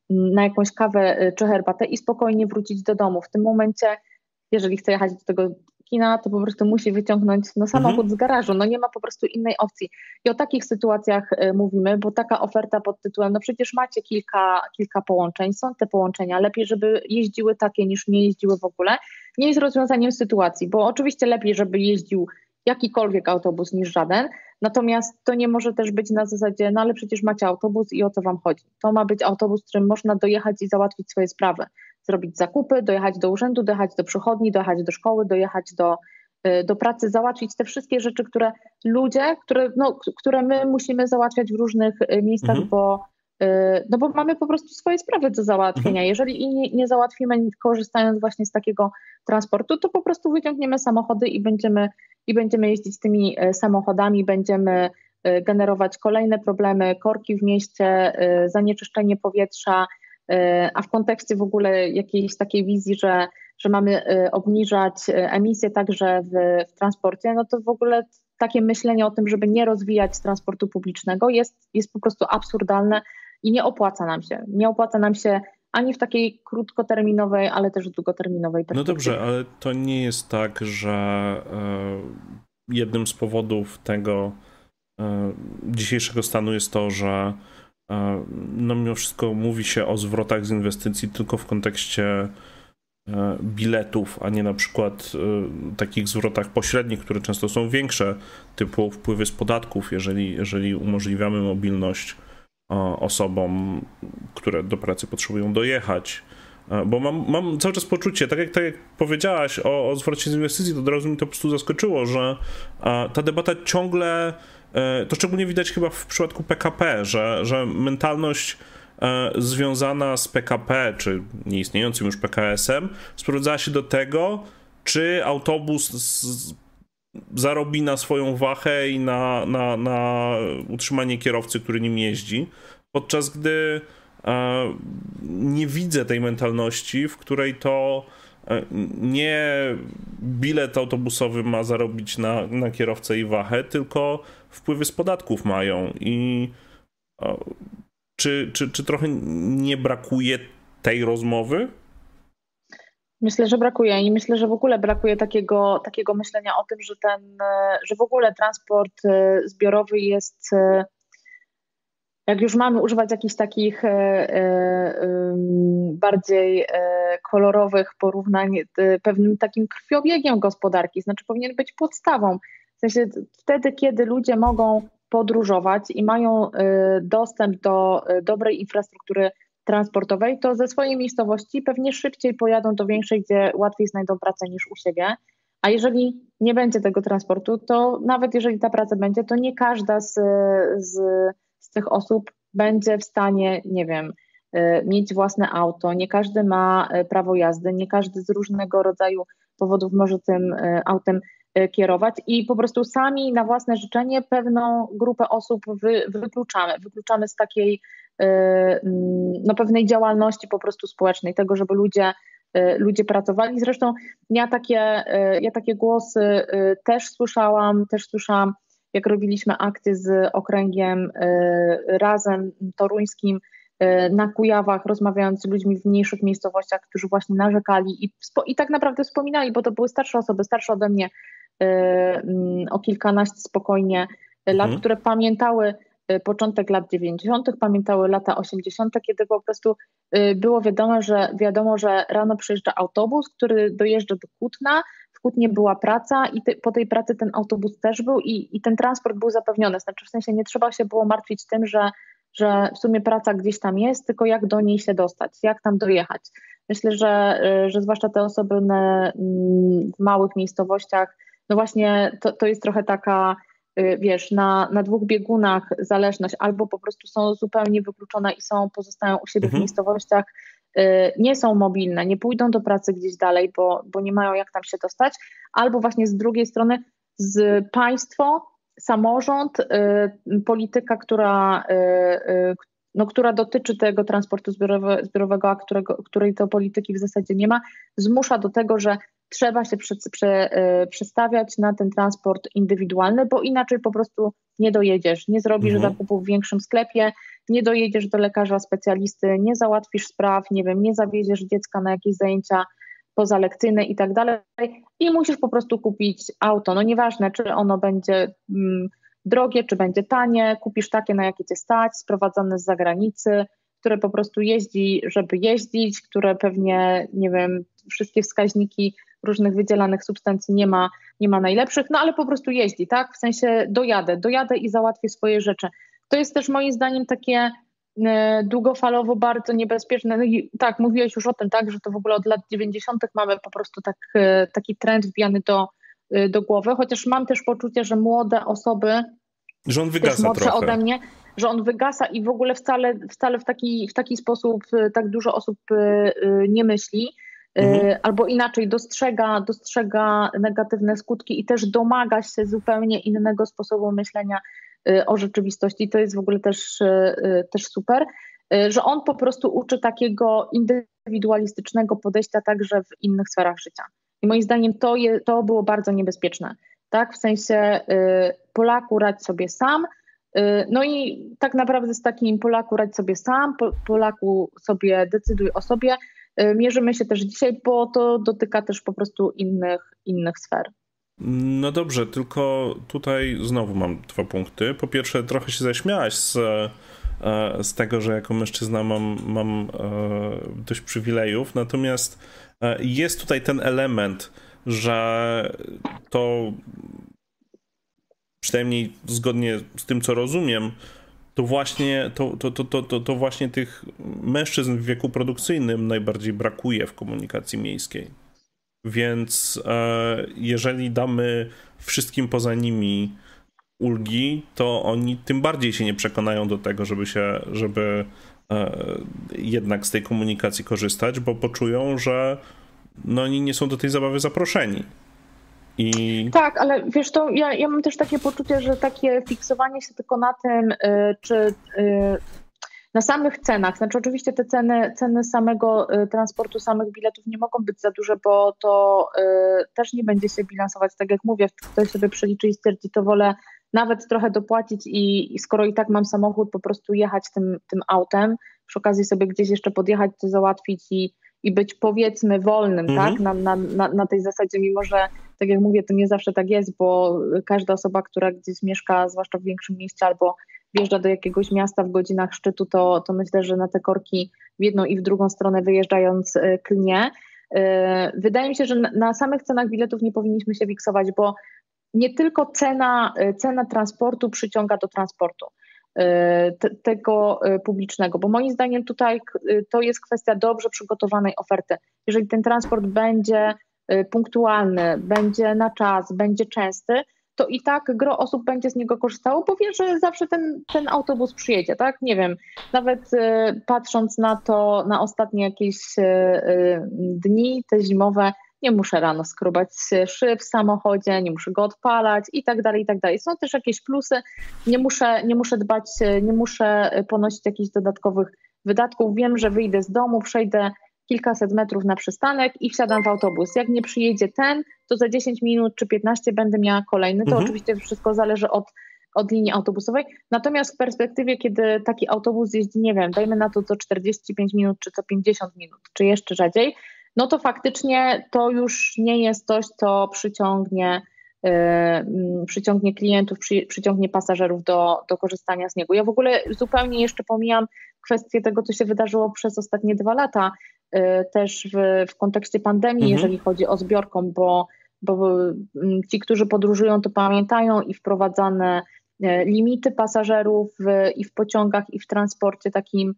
na jakąś kawę czy herbatę i spokojnie wrócić do domu. W tym momencie, jeżeli chce jechać do tego kina, to po prostu musi wyciągnąć no, samochód mhm. z garażu. No nie ma po prostu innej opcji. I o takich sytuacjach y, mówimy, bo taka oferta pod tytułem, no przecież macie kilka, kilka połączeń, są te połączenia, lepiej, żeby jeździły takie niż nie jeździły w ogóle, nie jest rozwiązaniem sytuacji, bo oczywiście lepiej, żeby jeździł jakikolwiek autobus niż żaden, natomiast to nie może też być na zasadzie, no ale przecież macie autobus i o co wam chodzi. To ma być autobus, którym można dojechać i załatwić swoje sprawy. Zrobić zakupy, dojechać do urzędu, dojechać do przychodni, dojechać do szkoły, dojechać do, do pracy, załatwić te wszystkie rzeczy, które ludzie, które, no, które my musimy załatwiać w różnych miejscach, mhm. bo, no, bo mamy po prostu swoje sprawy do załatwienia. Mhm. Jeżeli ich nie, nie załatwimy, korzystając właśnie z takiego transportu, to po prostu wyciągniemy samochody i będziemy, i będziemy jeździć tymi samochodami, będziemy generować kolejne problemy, korki w mieście, zanieczyszczenie powietrza, a w kontekście w ogóle jakiejś takiej wizji, że, że mamy obniżać emisje także w, w transporcie, no to w ogóle takie myślenie o tym, żeby nie rozwijać transportu publicznego jest, jest po prostu absurdalne i nie opłaca nam się. Nie opłaca nam się ani w takiej krótkoterminowej, ale też długoterminowej perspektywie. No dobrze, ale to nie jest tak, że y, jednym z powodów tego y, dzisiejszego stanu jest to, że no mimo wszystko mówi się o zwrotach z inwestycji tylko w kontekście biletów, a nie na przykład takich zwrotach pośrednich, które często są większe, typu wpływy z podatków, jeżeli, jeżeli umożliwiamy mobilność osobom, które do pracy potrzebują dojechać. Bo mam, mam cały czas poczucie, tak jak, tak jak powiedziałaś o, o zwrocie z inwestycji, to od razu mi to po prostu zaskoczyło, że ta debata ciągle... To szczególnie widać chyba w przypadku P K P, że, że mentalność związana z P K P, czy nieistniejącym już P K S-em, sprowadzała się do tego, czy autobus z, zarobi na swoją wachę i na, na, na utrzymanie kierowcy, który nim jeździ, podczas gdy nie widzę tej mentalności, w której to nie bilet autobusowy ma zarobić na, na kierowcę i wachę, tylko wpływy z podatków mają i o, czy, czy, czy trochę nie brakuje tej rozmowy? Myślę, że brakuje i myślę, że w ogóle brakuje takiego, takiego myślenia o tym, że, ten, że w ogóle transport zbiorowy jest... Jak już mamy używać jakichś takich e, e, bardziej e, kolorowych porównań, e, pewnym takim krwiobiegiem gospodarki, znaczy powinien być podstawą. W sensie wtedy, kiedy ludzie mogą podróżować i mają e, dostęp do e, dobrej infrastruktury transportowej, to ze swojej miejscowości pewnie szybciej pojadą do większej, gdzie łatwiej znajdą pracę niż u siebie. A jeżeli nie będzie tego transportu, to nawet jeżeli ta praca będzie, to nie każda z... z z tych osób będzie w stanie, nie wiem, mieć własne auto, nie każdy ma prawo jazdy, nie każdy z różnego rodzaju powodów może tym autem kierować i po prostu sami na własne życzenie pewną grupę osób wy, wykluczamy. Wykluczamy z takiej no, pewnej działalności po prostu społecznej, tego, żeby ludzie, ludzie pracowali. Zresztą ja takie, ja takie głosy też słyszałam, też słyszałam jak robiliśmy akcję z okręgiem y, Razem toruńskim y, na Kujawach, rozmawiając z ludźmi w mniejszych miejscowościach, którzy właśnie narzekali i, i tak naprawdę wspominali, bo to były starsze osoby, starsze ode mnie y, y, o kilkanaście spokojnie lat, mhm. które pamiętały y, początek lat dziewięćdziesiątych, pamiętały lata osiemdziesiąte, kiedy po prostu y, było wiadomo, że wiadomo, że rano przyjeżdża autobus, który dojeżdża do Kutna, w Kutnie była praca i te, po tej pracy ten autobus też był i, i ten transport był zapewniony. Znaczy w sensie nie trzeba się było martwić tym, że że w sumie praca gdzieś tam jest, tylko jak do niej się dostać, jak tam dojechać. Myślę, że, że zwłaszcza te osoby na, w małych miejscowościach, no właśnie to, to jest trochę taka, wiesz, na, na dwóch biegunach zależność, albo po prostu są zupełnie wykluczone i są pozostają u siebie mhm. w miejscowościach, nie są mobilne, nie pójdą do pracy gdzieś dalej, bo, bo nie mają jak tam się dostać, albo właśnie z drugiej strony z państwo, samorząd, y, polityka, która, y, y, no, która dotyczy tego transportu zbiorowe, zbiorowego, a którego, której to polityki w zasadzie nie ma, zmusza do tego, że trzeba się prze, prze, y, przestawiać na ten transport indywidualny, bo inaczej po prostu nie dojedziesz, nie zrobisz mhm. zakupów w większym sklepie, nie dojedziesz do lekarza specjalisty, nie załatwisz spraw, nie wiem, nie zawieziesz dziecka na jakieś zajęcia pozalekcyjne i tak dalej i musisz po prostu kupić auto. No nieważne, czy ono będzie mm, drogie, czy będzie tanie, kupisz takie, na jakie cię stać, sprowadzane z zagranicy, które po prostu jeździ, żeby jeździć, które pewnie, nie wiem, wszystkie wskaźniki różnych wydzielanych substancji nie ma, nie ma najlepszych, no ale po prostu jeździ, tak? W sensie dojadę, dojadę i załatwię swoje rzeczy. To jest też moim zdaniem takie długofalowo bardzo niebezpieczne. No i tak, mówiłeś już o tym, tak, że to w ogóle od lat dziewięćdziesiątych mamy po prostu tak, taki trend wbijany do, do głowy, chociaż mam też poczucie, że młode osoby, że on wygasa też młodsze trochę ode mnie, że on wygasa i w ogóle wcale, wcale w, taki, w taki sposób tak dużo osób nie myśli, mhm. albo inaczej dostrzega, dostrzega negatywne skutki i też domaga się zupełnie innego sposobu myślenia o rzeczywistości. To jest w ogóle też, też super, że on po prostu uczy takiego indywidualistycznego podejścia także w innych sferach życia. I moim zdaniem to, je, to było bardzo niebezpieczne. Tak? W sensie Polaku radź sobie sam, no i tak naprawdę z takim Polaku radź sobie sam, Polaku sobie decyduj o sobie, mierzymy się też dzisiaj, bo to dotyka też po prostu innych, innych sfer. No dobrze, tylko tutaj znowu mam dwa punkty. Po pierwsze, trochę się zaśmiałaś z, z tego, że jako mężczyzna mam, mam dość przywilejów, natomiast jest tutaj ten element, że to przynajmniej zgodnie z tym, co rozumiem, to właśnie, to, to, to, to, to, to właśnie tych mężczyzn w wieku produkcyjnym najbardziej brakuje w komunikacji miejskiej. Więc e, jeżeli damy wszystkim poza nimi ulgi, to oni tym bardziej się nie przekonają do tego, żeby się, żeby e, jednak z tej komunikacji korzystać, bo poczują, że no, oni nie są do tej zabawy zaproszeni. I... Tak, ale wiesz, to ja, ja mam też takie poczucie, że takie fiksowanie się tylko na tym, y, czy... Y... na samych cenach, znaczy oczywiście te ceny, ceny samego transportu, samych biletów nie mogą być za duże, bo to y, też nie będzie się bilansować, tak jak mówię, ktoś sobie przeliczy i stwierdzi, to wolę nawet trochę dopłacić i, i skoro i tak mam samochód, po prostu jechać tym, tym autem, przy okazji sobie gdzieś jeszcze podjechać, to załatwić i, i być powiedzmy wolnym, mhm. tak, na, na, na, na tej zasadzie, mimo że tak jak mówię, to nie zawsze tak jest, bo każda osoba, która gdzieś mieszka, zwłaszcza w większym mieście albo wjeżdża do jakiegoś miasta w godzinach szczytu, to, to myślę, że na te korki w jedną i w drugą stronę wyjeżdżając klnie. Wydaje mi się, że na samych cenach biletów nie powinniśmy się fiksować, bo nie tylko cena, cena transportu przyciąga do transportu te, tego publicznego, bo moim zdaniem tutaj to jest kwestia dobrze przygotowanej oferty. Jeżeli ten transport będzie punktualny, będzie na czas, będzie częsty, to i tak gro osób będzie z niego korzystało, bo wie, że zawsze ten, ten autobus przyjedzie, tak? Nie wiem, nawet y, patrząc na to, na ostatnie jakieś y, dni, te zimowe, nie muszę rano skrobać szyb w samochodzie, nie muszę go odpalać i tak dalej, i tak dalej. Są też jakieś plusy, nie muszę, nie muszę dbać, nie muszę ponosić jakichś dodatkowych wydatków. Wiem, że wyjdę z domu, przejdę kilkaset metrów na przystanek i wsiadam w autobus. Jak nie przyjedzie ten, to za dziesięć minut czy piętnaście będę miała kolejny. To mhm. oczywiście wszystko zależy od, od linii autobusowej. Natomiast w perspektywie, kiedy taki autobus jeździ, nie wiem, dajmy na to co czterdzieści pięć minut czy co pięćdziesiąt minut, czy jeszcze rzadziej, no to faktycznie to już nie jest coś, co przyciągnie, yy, przyciągnie klientów, przy, przyciągnie pasażerów do, do korzystania z niego. Ja w ogóle zupełnie jeszcze pomijam kwestię tego, co się wydarzyło przez ostatnie dwa lata, też w, w kontekście pandemii, mhm. jeżeli chodzi o zbiorką, bo, bo ci, którzy podróżują, to pamiętają i wprowadzane limity pasażerów i w pociągach, i w transporcie takim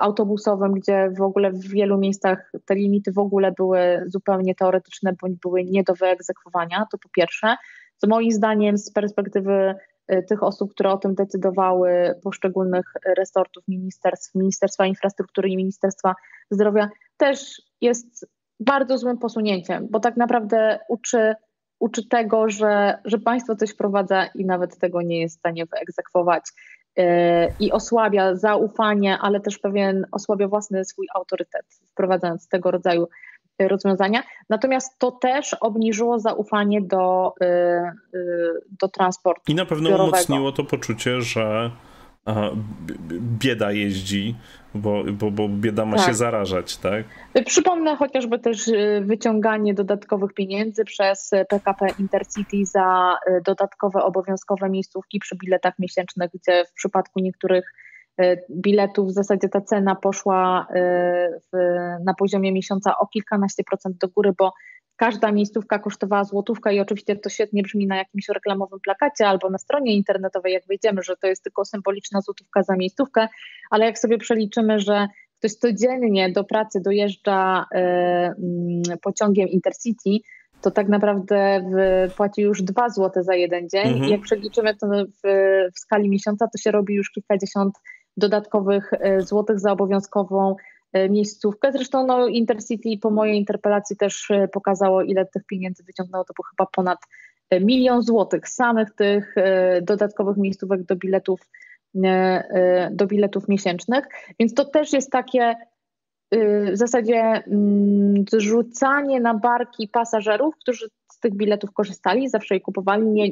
autobusowym, gdzie w ogóle w wielu miejscach te limity w ogóle były zupełnie teoretyczne bądź były nie do wyegzekwowania, to po pierwsze. Co moim zdaniem z perspektywy tych osób, które o tym decydowały, poszczególnych resortów, ministerstw, Ministerstwa Infrastruktury i Ministerstwa Zdrowia, też jest bardzo złym posunięciem, bo tak naprawdę uczy, uczy tego, że, że państwo coś wprowadza i nawet tego nie jest w stanie wyegzekwować yy, i osłabia zaufanie, ale też pewien osłabia własny swój autorytet, wprowadzając tego rodzaju rozwiązania. Natomiast to też obniżyło zaufanie do, yy, do transportu i na pewno zbiorowego. Umocniło to poczucie, że aha, bieda jeździ, bo, bo, bo bieda ma tak. się zarażać, tak? Przypomnę chociażby też wyciąganie dodatkowych pieniędzy przez P K P Intercity za dodatkowe obowiązkowe miejscówki przy biletach miesięcznych, gdzie w przypadku niektórych biletów w zasadzie ta cena poszła w, na poziomie miesiąca o kilkanaście procent do góry, bo każda miejscówka kosztowała złotówkę i oczywiście to świetnie brzmi na jakimś reklamowym plakacie albo na stronie internetowej, jak wejdziemy, że to jest tylko symboliczna złotówka za miejscówkę, ale jak sobie przeliczymy, że ktoś codziennie do pracy dojeżdża y, pociągiem Intercity, to tak naprawdę w, płaci już dwa złote za jeden dzień mhm. i jak przeliczymy to w, w skali miesiąca, to się robi już kilkadziesiąt dodatkowych y, złotych za obowiązkową miejscówkę. Zresztą no, Intercity po mojej interpelacji też pokazało, ile tych pieniędzy wyciągnęło, to było chyba ponad milion złotych samych tych dodatkowych miejscówek do biletów, do biletów miesięcznych. Więc to też jest takie w zasadzie zrzucanie na barki pasażerów, którzy z tych biletów korzystali, zawsze je kupowali, nie,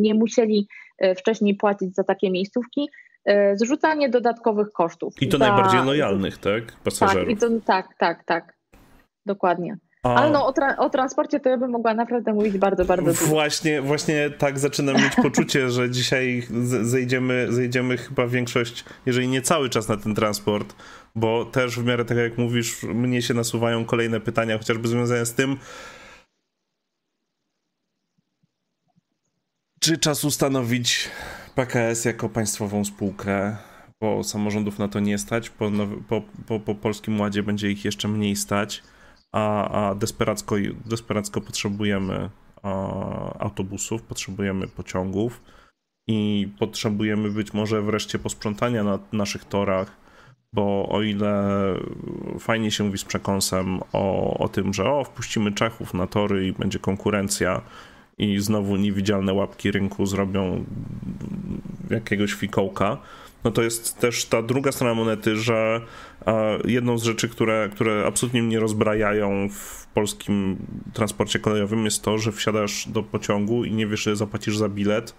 nie musieli wcześniej płacić za takie miejscówki. Zrzucanie dodatkowych kosztów. I to za... najbardziej lojalnych, tak? Pasażerów. Tak, i to, tak, tak, tak. Dokładnie. A... Ale no, o, tra o transporcie to ja bym mogła naprawdę mówić bardzo, bardzo dużo. Właśnie, właśnie tak zaczynam mieć poczucie, że dzisiaj zejdziemy, zejdziemy chyba większość, jeżeli nie cały czas na ten transport, bo też w miarę tak jak mówisz, mnie się nasuwają kolejne pytania, chociażby związane z tym, czy czas ustanowić P K S jako państwową spółkę, bo samorządów na to nie stać, po, po, po, po Polskim Ładzie będzie ich jeszcze mniej stać, a, a desperacko, desperacko potrzebujemy a, autobusów, potrzebujemy pociągów i potrzebujemy być może wreszcie posprzątania na naszych torach, bo o ile fajnie się mówi z przekąsem o, o tym, że o, wpuścimy Czechów na tory i będzie konkurencja, i znowu niewidzialne łapki rynku zrobią jakiegoś fikołka, no to jest też ta druga strona monety, że jedną z rzeczy, które, które absolutnie mnie rozbrajają w polskim transporcie kolejowym jest to, że wsiadasz do pociągu i nie wiesz, ile zapłacisz za bilet,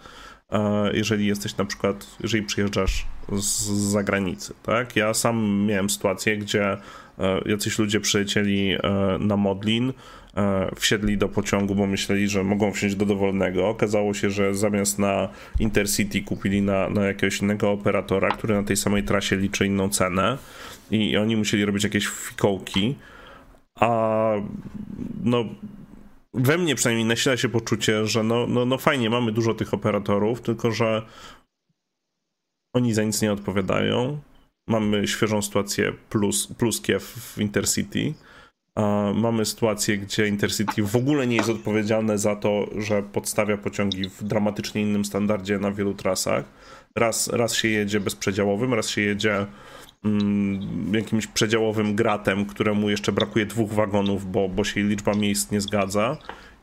jeżeli jesteś na przykład, jeżeli przyjeżdżasz z zagranicy, tak? Ja sam miałem sytuację, gdzie jacyś ludzie przylecieli na Modlin, wsiedli do pociągu, bo myśleli, że mogą wsiąść do dowolnego. Okazało się, że zamiast na Intercity kupili na, na jakiegoś innego operatora, który na tej samej trasie liczy inną cenę i, i oni musieli robić jakieś fikołki, a no we mnie przynajmniej nasila się poczucie, że no, no, no fajnie, mamy dużo tych operatorów, tylko że oni za nic nie odpowiadają. Mamy świeżą sytuację plus, plus Kiew w Intercity. Mamy sytuację, gdzie Intercity w ogóle nie jest odpowiedzialne za to, że podstawia pociągi w dramatycznie innym standardzie na wielu trasach. Raz, raz się jedzie bezprzedziałowym, raz się jedzie mm, jakimś przedziałowym gratem, któremu jeszcze brakuje dwóch wagonów, bo, bo się liczba miejsc nie zgadza.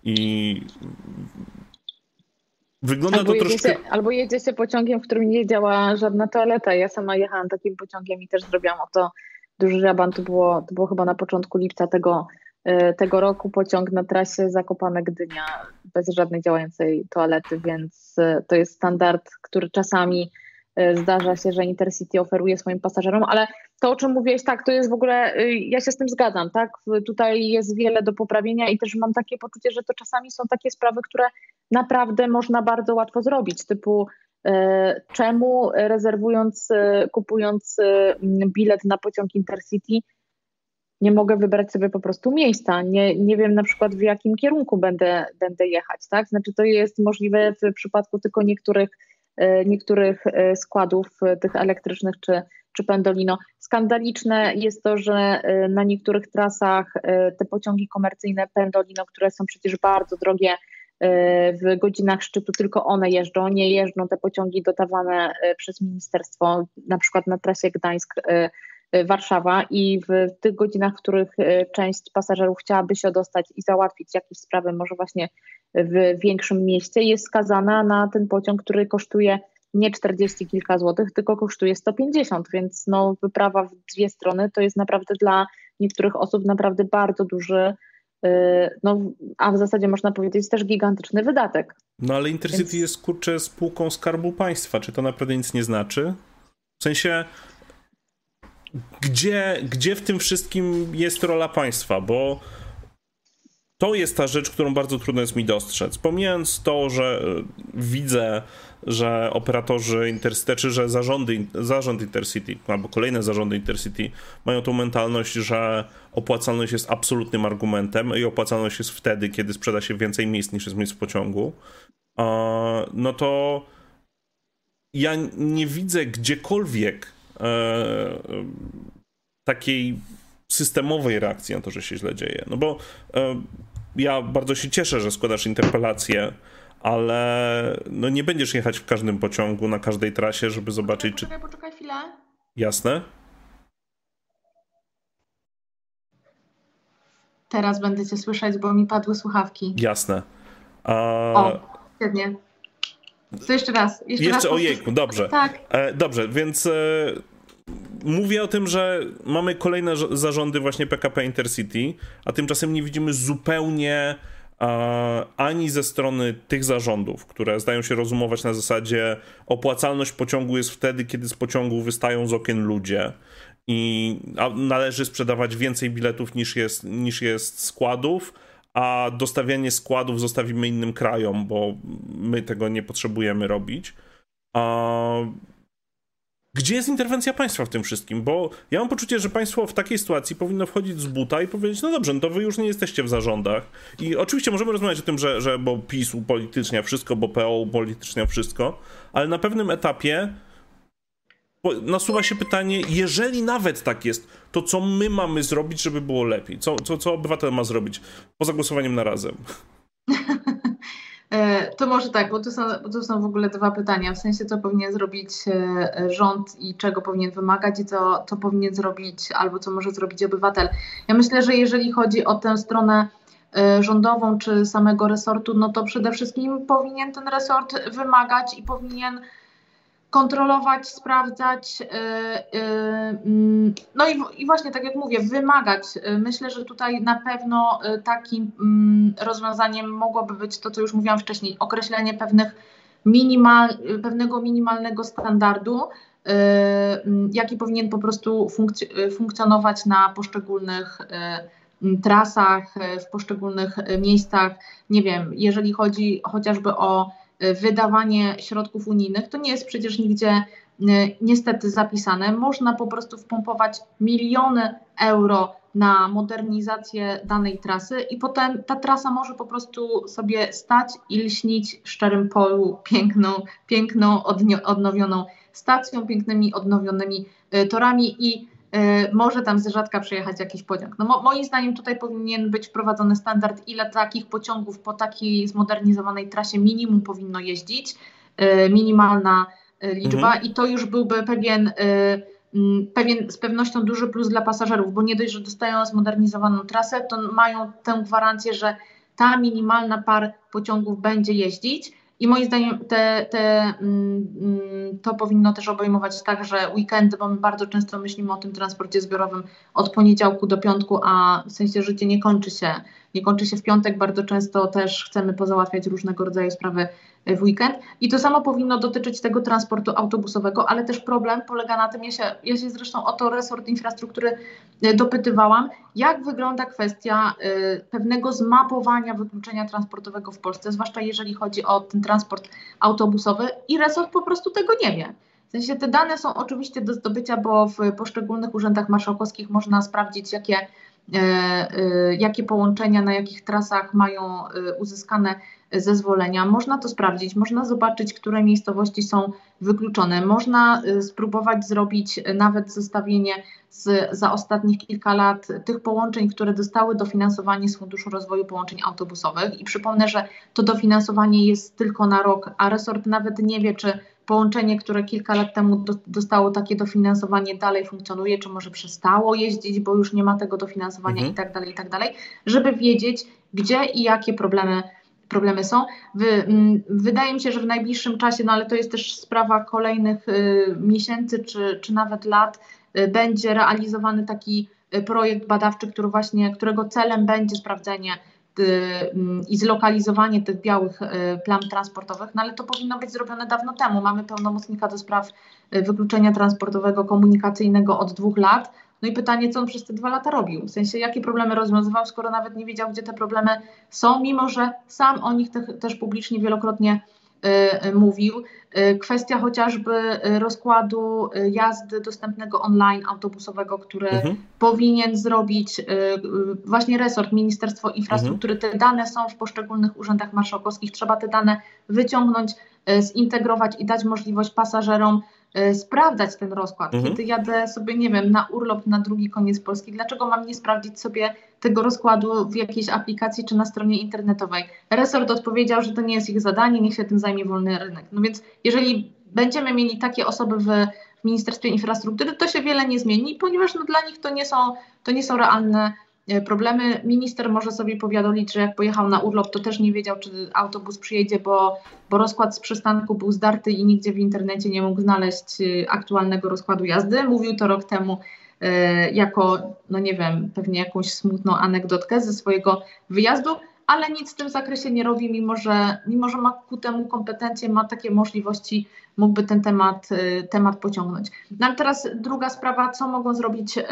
I wygląda albo to jedzie troszkę... się, albo jedzie się pociągiem, w którym nie działa żadna toaleta. Ja sama jechałam takim pociągiem i też zrobiłam o to duży raban. To było, to było chyba na początku lipca tego, tego roku. Pociąg na trasie Zakopane-Gdynia bez żadnej działającej toalety, więc to jest standard, który czasami zdarza się, że Intercity oferuje swoim pasażerom, ale to, o czym mówiłeś, tak, to jest w ogóle, ja się z tym zgadzam, tak, tutaj jest wiele do poprawienia i też mam takie poczucie, że to czasami są takie sprawy, które naprawdę można bardzo łatwo zrobić, typu czemu rezerwując, kupując bilet na pociąg Intercity nie mogę wybrać sobie po prostu miejsca, nie, nie wiem na przykład w jakim kierunku będę, będę jechać, tak, znaczy to jest możliwe w przypadku tylko niektórych niektórych składów tych elektrycznych czy, czy Pendolino. Skandaliczne jest to, że na niektórych trasach te pociągi komercyjne Pendolino, które są przecież bardzo drogie, w godzinach szczytu tylko one jeżdżą, nie jeżdżą te pociągi dotowane przez ministerstwo, na przykład na trasie Gdańsk-Warszawa, i w tych godzinach, w których część pasażerów chciałaby się dostać i załatwić jakieś sprawy, może właśnie w większym mieście, jest skazana na ten pociąg, który kosztuje nie czterdzieści kilka złotych, tylko kosztuje sto pięćdziesiąt, więc no, wyprawa w dwie strony to jest naprawdę dla niektórych osób naprawdę bardzo duży, no, a w zasadzie można powiedzieć też gigantyczny wydatek. No ale Intercity Więc... jest, kurczę, spółką Skarbu Państwa. Czy to naprawdę nic nie znaczy? W sensie, gdzie, gdzie w tym wszystkim jest rola państwa? Bo to jest ta rzecz, którą bardzo trudno jest mi dostrzec. Pomijając to, że widzę, że operatorzy Intercity, czy że zarządy, zarząd Intercity, albo kolejne zarządy Intercity mają tą mentalność, że opłacalność jest absolutnym argumentem i opłacalność jest wtedy, kiedy sprzeda się więcej miejsc niż jest miejsc w pociągu, no to ja nie widzę gdziekolwiek takiej systemowej reakcji na to, że się źle dzieje. No bo ja bardzo się cieszę, że składasz interpelację, ale no nie będziesz jechać w każdym pociągu, na każdej trasie, żeby zobaczyć, poczekaj, czy... Poczekaj, poczekaj chwilę. Jasne. Teraz będę cię słyszeć, bo mi padły słuchawki. Jasne. A... O, świetnie. To jeszcze raz. Jeszcze, jeszcze raz, ojejku, dobrze. Tak. E, dobrze, więc... E... Mówię o tym, że mamy kolejne zarządy właśnie P K P Intercity, a tymczasem nie widzimy zupełnie e, ani ze strony tych zarządów, które zdają się rozumować na zasadzie opłacalność pociągu jest wtedy, kiedy z pociągu wystają z okien ludzie i a, należy sprzedawać więcej biletów niż jest, niż jest składów, a dostawianie składów zostawimy innym krajom, bo my tego nie potrzebujemy robić. A... Gdzie jest interwencja państwa w tym wszystkim? Bo ja mam poczucie, że państwo w takiej sytuacji powinno wchodzić z buta i powiedzieć, no dobrze, no to wy już nie jesteście w zarządach. I oczywiście możemy rozmawiać o tym, że, że bo PiS upolitycznia wszystko, bo P O upolitycznia wszystko, ale na pewnym etapie nasuwa się pytanie, jeżeli nawet tak jest, to co my mamy zrobić, żeby było lepiej? Co, co, co obywatel ma zrobić? Poza głosowaniem na Razem. To może tak, bo tu są, bo tu są w ogóle dwa pytania, w sensie co powinien zrobić rząd i czego powinien wymagać i co, co powinien zrobić albo co może zrobić obywatel. Ja myślę, że jeżeli chodzi o tę stronę rządową czy samego resortu, no to przede wszystkim powinien ten resort wymagać i powinien kontrolować, sprawdzać, yy, yy, no i, i właśnie tak jak mówię, wymagać. Myślę, że tutaj na pewno takim yy, rozwiązaniem mogłoby być to, co już mówiłam wcześniej, określenie pewnych minimal, pewnego minimalnego standardu, yy, jaki powinien po prostu funkc- funkcjonować na poszczególnych yy, trasach, w poszczególnych miejscach. Nie wiem, jeżeli chodzi chociażby o wydawanie środków unijnych, to nie jest przecież nigdzie niestety zapisane. Można po prostu wpompować miliony euro na modernizację danej trasy i potem ta trasa może po prostu sobie stać i lśnić w szczerym polu piękną, piękną odnowioną stacją, pięknymi odnowionymi torami i może tam z rzadka przejechać jakiś pociąg. No, mo- moim zdaniem tutaj powinien być wprowadzony standard, ile takich pociągów po takiej zmodernizowanej trasie minimum powinno jeździć, y, minimalna y, liczba mhm. i to już byłby pewien, y, y, pewien z pewnością duży plus dla pasażerów, bo nie dość, że dostają zmodernizowaną trasę, to mają tę gwarancję, że ta minimalna par pociągów będzie jeździć. I moim zdaniem te, te, mm, to powinno też obejmować także weekendy, bo my bardzo często myślimy o tym transporcie zbiorowym od poniedziałku do piątku, a w sensie życie nie kończy się. Nie kończy się w piątek, bardzo często też chcemy pozałatwiać różnego rodzaju sprawy w weekend. I to samo powinno dotyczyć tego transportu autobusowego, ale też problem polega na tym, ja się, ja się zresztą o to resort infrastruktury dopytywałam, jak wygląda kwestia y, pewnego zmapowania wykluczenia transportowego w Polsce, zwłaszcza jeżeli chodzi o ten transport autobusowy i resort po prostu tego nie wie. W sensie te dane są oczywiście do zdobycia, bo w poszczególnych urzędach marszałkowskich można sprawdzić, jakie Y, y, jakie połączenia na jakich trasach mają y, uzyskane zezwolenia. Można to sprawdzić, można zobaczyć, które miejscowości są wykluczone. Można spróbować zrobić nawet zestawienie z, za ostatnich kilka lat tych połączeń, które dostały dofinansowanie z Funduszu Rozwoju Połączeń Autobusowych. I przypomnę, że to dofinansowanie jest tylko na rok, a resort nawet nie wie, czy połączenie, które kilka lat temu dostało takie dofinansowanie, dalej funkcjonuje, czy może przestało jeździć, bo już nie ma tego dofinansowania mhm. i tak dalej, i tak dalej, żeby wiedzieć, gdzie i jakie problemy, problemy są. Wy, m, wydaje mi się, że w najbliższym czasie, no ale to jest też sprawa kolejnych y, miesięcy, czy, czy nawet lat, y, będzie realizowany taki y, projekt badawczy, który właśnie, którego celem będzie sprawdzenie i zlokalizowanie tych białych plam transportowych, no ale to powinno być zrobione dawno temu. Mamy pełnomocnika do spraw wykluczenia transportowego, komunikacyjnego od dwóch lat. No i pytanie, co on przez te dwa lata robił? W sensie, jakie problemy rozwiązywał, skoro nawet nie wiedział, gdzie te problemy są, mimo że sam o nich te, też publicznie wielokrotnie y, mówił. Y, kwestia chociażby rozkładu jazdy dostępnego online autobusowego, który mhm. powinien zrobić y, y, właśnie resort, Ministerstwo Infrastruktury. Mhm. Te dane są w poszczególnych urzędach marszałkowskich. Trzeba te dane wyciągnąć, y, zintegrować i dać możliwość pasażerom sprawdzać ten rozkład. Mhm. Kiedy jadę sobie, nie wiem, na urlop na drugi koniec Polski, dlaczego mam nie sprawdzić sobie tego rozkładu w jakiejś aplikacji czy na stronie internetowej? Resort odpowiedział, że to nie jest ich zadanie, niech się tym zajmie wolny rynek. No więc jeżeli będziemy mieli takie osoby w, w Ministerstwie Infrastruktury, to się wiele nie zmieni, ponieważ no, dla nich to nie są, to nie są realne problemy. Minister może sobie powiadolić, że jak pojechał na urlop, to też nie wiedział, czy autobus przyjedzie, bo, bo rozkład z przystanku był zdarty i nigdzie w internecie nie mógł znaleźć aktualnego rozkładu jazdy. Mówił to rok temu y, jako, no nie wiem, pewnie jakąś smutną anegdotkę ze swojego wyjazdu, ale nic w tym zakresie nie robi, mimo że, mimo że ma ku temu kompetencje, ma takie możliwości, mógłby ten temat, y, temat pociągnąć. No ale teraz druga sprawa, co mogą zrobić y,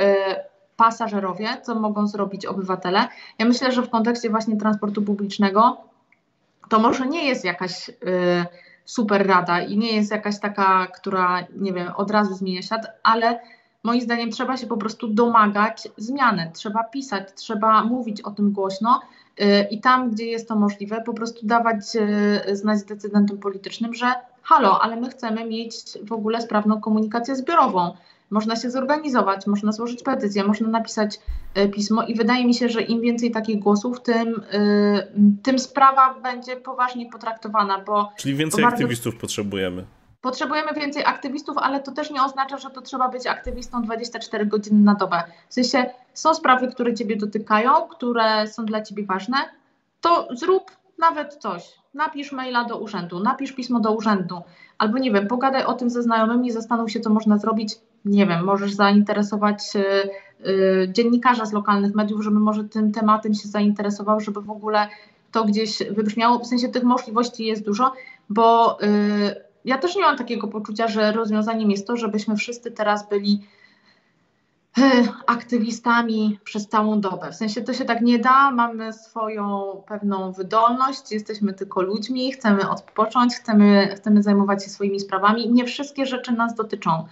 pasażerowie, co mogą zrobić obywatele. Ja myślę, że w kontekście właśnie transportu publicznego to może nie jest jakaś y, super rada i nie jest jakaś taka, która, nie wiem, od razu zmienia świat, ale moim zdaniem trzeba się po prostu domagać zmiany. Trzeba pisać, trzeba mówić o tym głośno y, i tam, gdzie jest to możliwe, po prostu dawać y, znać decydentom politycznym, że halo, ale my chcemy mieć w ogóle sprawną komunikację zbiorową. Można się zorganizować, można złożyć petycję, można napisać y, pismo i wydaje mi się, że im więcej takich głosów, tym, y, tym sprawa będzie poważnie potraktowana. Bo Czyli więcej bardzo... aktywistów potrzebujemy. Potrzebujemy więcej aktywistów, ale to też nie oznacza, że to trzeba być aktywistą dwadzieścia cztery godziny na dobę. W sensie są sprawy, które ciebie dotykają, które są dla ciebie ważne, to zrób nawet coś. Napisz maila do urzędu, napisz pismo do urzędu, albo nie wiem, pogadaj o tym ze znajomymi, zastanów się, co można zrobić. Nie wiem, możesz zainteresować y, y, dziennikarza z lokalnych mediów, żeby może tym tematem się zainteresował, żeby w ogóle to gdzieś wybrzmiało. W sensie tych możliwości jest dużo, bo y, ja też nie mam takiego poczucia, że rozwiązaniem jest to, żebyśmy wszyscy teraz byli y, aktywistami przez całą dobę. W sensie to się tak nie da, mamy swoją pewną wydolność, jesteśmy tylko ludźmi, chcemy odpocząć, chcemy, chcemy zajmować się swoimi sprawami. Nie wszystkie rzeczy nas dotyczą.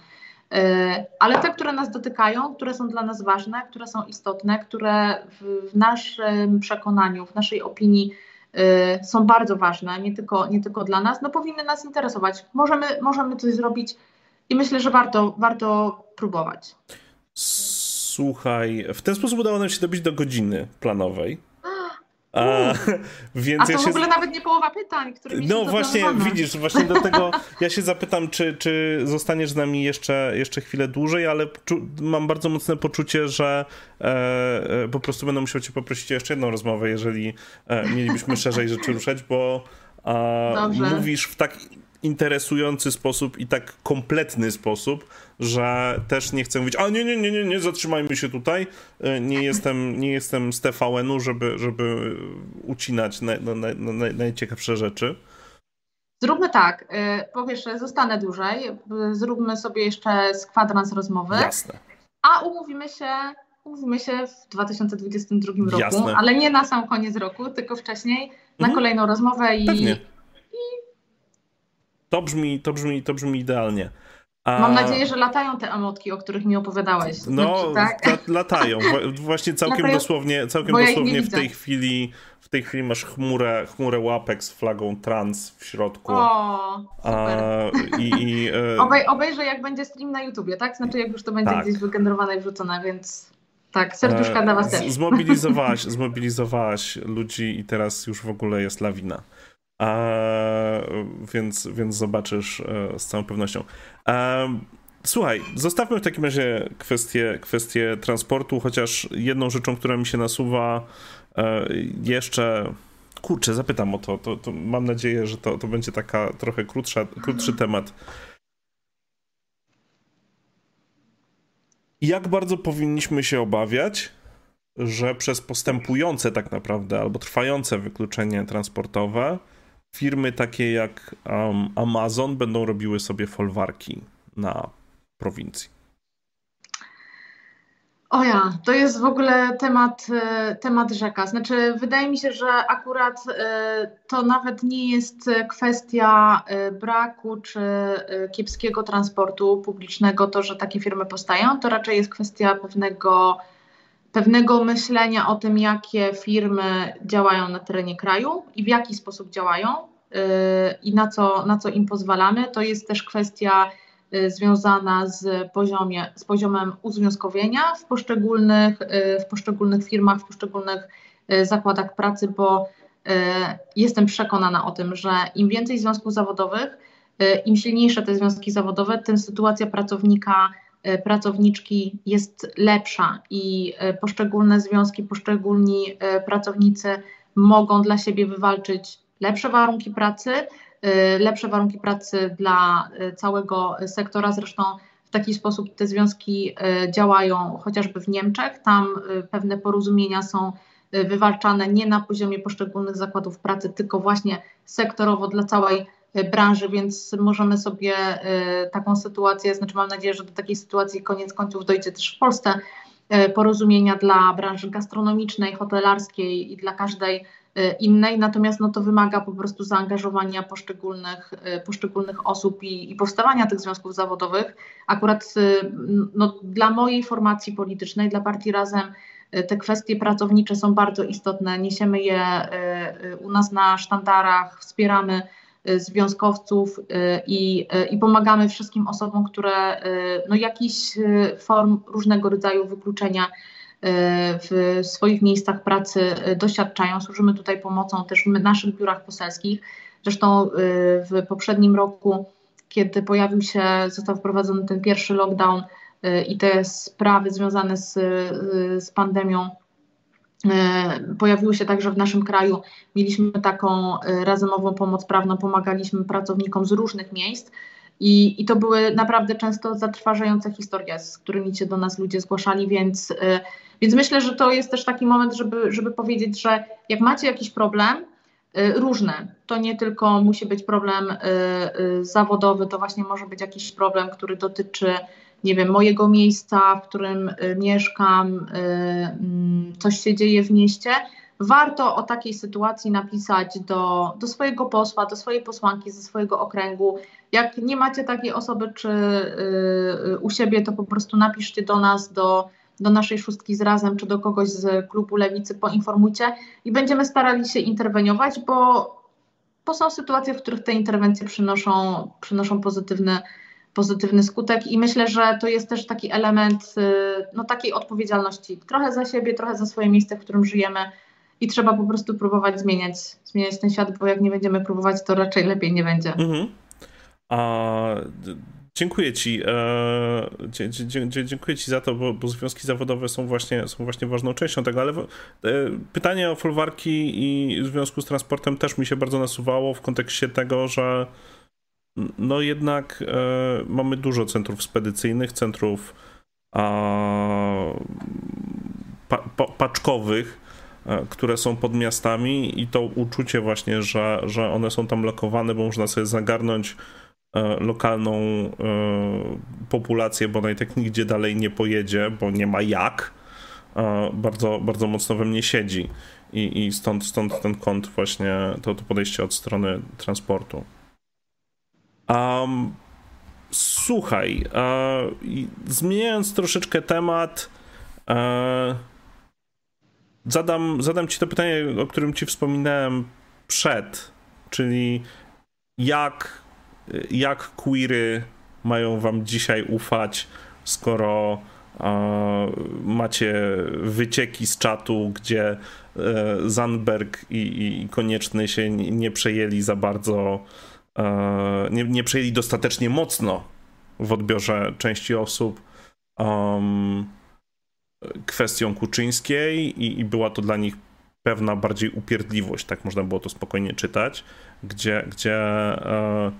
Ale te, które nas dotykają, które są dla nas ważne, które są istotne, które w naszym przekonaniu, w naszej opinii y, są bardzo ważne, nie tylko, nie tylko dla nas, no powinny nas interesować. Możemy, możemy coś zrobić i myślę, że warto, warto próbować. Słuchaj, w ten sposób udało nam się dobić do godziny planowej. A, więc A to ja się... w ogóle nawet nie połowa pytań, które mi się No właśnie, widzisz, właśnie do tego ja się zapytam, czy, czy zostaniesz z nami jeszcze, jeszcze chwilę dłużej, ale mam bardzo mocne poczucie, że e, po prostu będę musiał cię poprosić o jeszcze jedną rozmowę, jeżeli e, mielibyśmy szerzej rzeczy ruszać, bo e, mówisz w tak interesujący sposób i tak kompletny sposób, że też nie chcę mówić, a nie, nie, nie, nie, nie, zatrzymajmy się tutaj, nie jestem, nie jestem z T V N-u, żeby, żeby ucinać na, na, na, na najciekawsze rzeczy. Zróbmy tak, powiesz, że zostanę dłużej, zróbmy sobie jeszcze z kwadrans rozmowy, Jasne. a umówimy się, umówimy się w dwa tysiące dwudziestym drugim roku, Jasne. ale nie na sam koniec roku, tylko wcześniej, na mhm. kolejną rozmowę i... Pewnie. To brzmi, to brzmi, to brzmi idealnie. A... Mam nadzieję, że latają te emotki, o których mi opowiadałeś. No, znaczy, tak? la, latają. Właśnie całkiem latają, dosłownie, całkiem dosłownie ja w tej chwili w tej chwili masz chmurę, chmurę łapek z flagą trans w środku. O, super. A, i, i, Obej, obejrzę, jak będzie stream na YouTubie, tak? Znaczy, jak już to będzie tak gdzieś wygenerowane i wrzucone, więc... Tak, serduszka dla was też. Zmobilizowałaś, zmobilizowałaś ludzi i teraz już w ogóle jest lawina. Eee, więc, więc zobaczysz e, z całą pewnością. Eee, słuchaj, zostawmy w takim razie kwestię, kwestię transportu, chociaż jedną rzeczą, która mi się nasuwa e, jeszcze... Kurczę, zapytam o to. to, to mam nadzieję, że to, to będzie taka trochę krótsza, krótszy temat. Jak bardzo powinniśmy się obawiać, że przez postępujące tak naprawdę albo trwające wykluczenie transportowe firmy takie jak um, Amazon będą robiły sobie folwarki na prowincji? O ja, to jest w ogóle temat, temat rzeka. Znaczy, wydaje mi się, że akurat to nawet nie jest kwestia braku czy kiepskiego transportu publicznego, to, że takie firmy powstają, to raczej jest kwestia pewnego, pewnego myślenia o tym, jakie firmy działają na terenie kraju i w jaki sposób działają i na co, na co im pozwalamy. To jest też kwestia związana z, poziomie, z poziomem uzwiązkowienia w poszczególnych, w poszczególnych firmach, w poszczególnych zakładach pracy, bo jestem przekonana o tym, że im więcej związków zawodowych, im silniejsze te związki zawodowe, tym sytuacja pracownika, pracowniczki jest lepsza i poszczególne związki, poszczególni pracownicy mogą dla siebie wywalczyć lepsze warunki pracy, lepsze warunki pracy dla całego sektora. Zresztą w taki sposób te związki działają chociażby w Niemczech. Tam pewne porozumienia są wywalczane nie na poziomie poszczególnych zakładów pracy, tylko właśnie sektorowo dla całej branży, więc możemy sobie taką sytuację, znaczy mam nadzieję, że do takiej sytuacji koniec końców dojdzie też w Polsce, porozumienia dla branży gastronomicznej, hotelarskiej i dla każdej innej, natomiast no to wymaga po prostu zaangażowania poszczególnych, poszczególnych osób i, i powstawania tych związków zawodowych. Akurat no, dla mojej formacji politycznej, dla partii Razem, te kwestie pracownicze są bardzo istotne. Niesiemy je u nas na sztandarach, wspieramy związkowców i, i pomagamy wszystkim osobom, które no, jakiś form różnego rodzaju wykluczenia w swoich miejscach pracy doświadczają. Służymy tutaj pomocą też w naszych biurach poselskich. Zresztą w poprzednim roku, kiedy pojawił się, został wprowadzony ten pierwszy lockdown i te sprawy związane z, z pandemią pojawiły się także w naszym kraju. Mieliśmy taką razemową pomoc prawną, pomagaliśmy pracownikom z różnych miejsc. I, I to były naprawdę często zatrważające historie, z którymi się do nas ludzie zgłaszali, więc, yy, więc myślę, że to jest też taki moment, żeby, żeby powiedzieć, że jak macie jakiś problem, yy, różny, to nie tylko musi być problem yy, yy, zawodowy, to właśnie może być jakiś problem, który dotyczy, nie wiem, mojego miejsca, w którym yy, mieszkam, yy, coś się dzieje w mieście. Warto o takiej sytuacji napisać do, do swojego posła, do swojej posłanki ze swojego okręgu. Jak nie macie takiej osoby czy y, u siebie, to po prostu napiszcie do nas, do, do naszej szóstki z Razem, czy do kogoś z klubu Lewicy, poinformujcie i będziemy starali się interweniować, bo, bo są sytuacje, w których te interwencje przynoszą, przynoszą pozytywny, pozytywny skutek i myślę, że to jest też taki element y, no, takiej odpowiedzialności, trochę za siebie, trochę za swoje miejsce, w którym żyjemy. I trzeba po prostu próbować zmieniać, zmieniać ten świat, bo jak nie będziemy próbować, to raczej lepiej nie będzie. Mhm. A, dziękuję ci. E, dzie, dziękuję ci za to, bo, bo związki zawodowe są właśnie, są właśnie ważną częścią tego, ale w, e, pytanie o folwarki i w związku z transportem też mi się bardzo nasuwało w kontekście tego, że no jednak e, mamy dużo centrów spedycyjnych, centrów a, pa, pa, paczkowych, które są pod miastami i to uczucie właśnie, że, że one są tam lokowane, bo można sobie zagarnąć lokalną populację, bo ona i tak nigdzie dalej nie pojedzie, bo nie ma jak, bardzo, bardzo mocno we mnie siedzi i, i stąd, stąd ten kąt właśnie, to, to podejście od strony transportu. Um, Słuchaj, e, zmieniając troszeczkę temat, e, zadam, zadam ci to pytanie, o którym ci wspominałem przed, czyli jak, jak queery mają wam dzisiaj ufać, skoro e, macie wycieki z czatu, gdzie e, Zandberg i, i Konieczny się nie przejęli za bardzo, Nie, nie przejęli dostatecznie mocno w odbiorze części osób um, kwestią Kuczyńskiej i, i była to dla nich pewna bardziej upierdliwość, tak można było to spokojnie czytać, gdzie, gdzie e,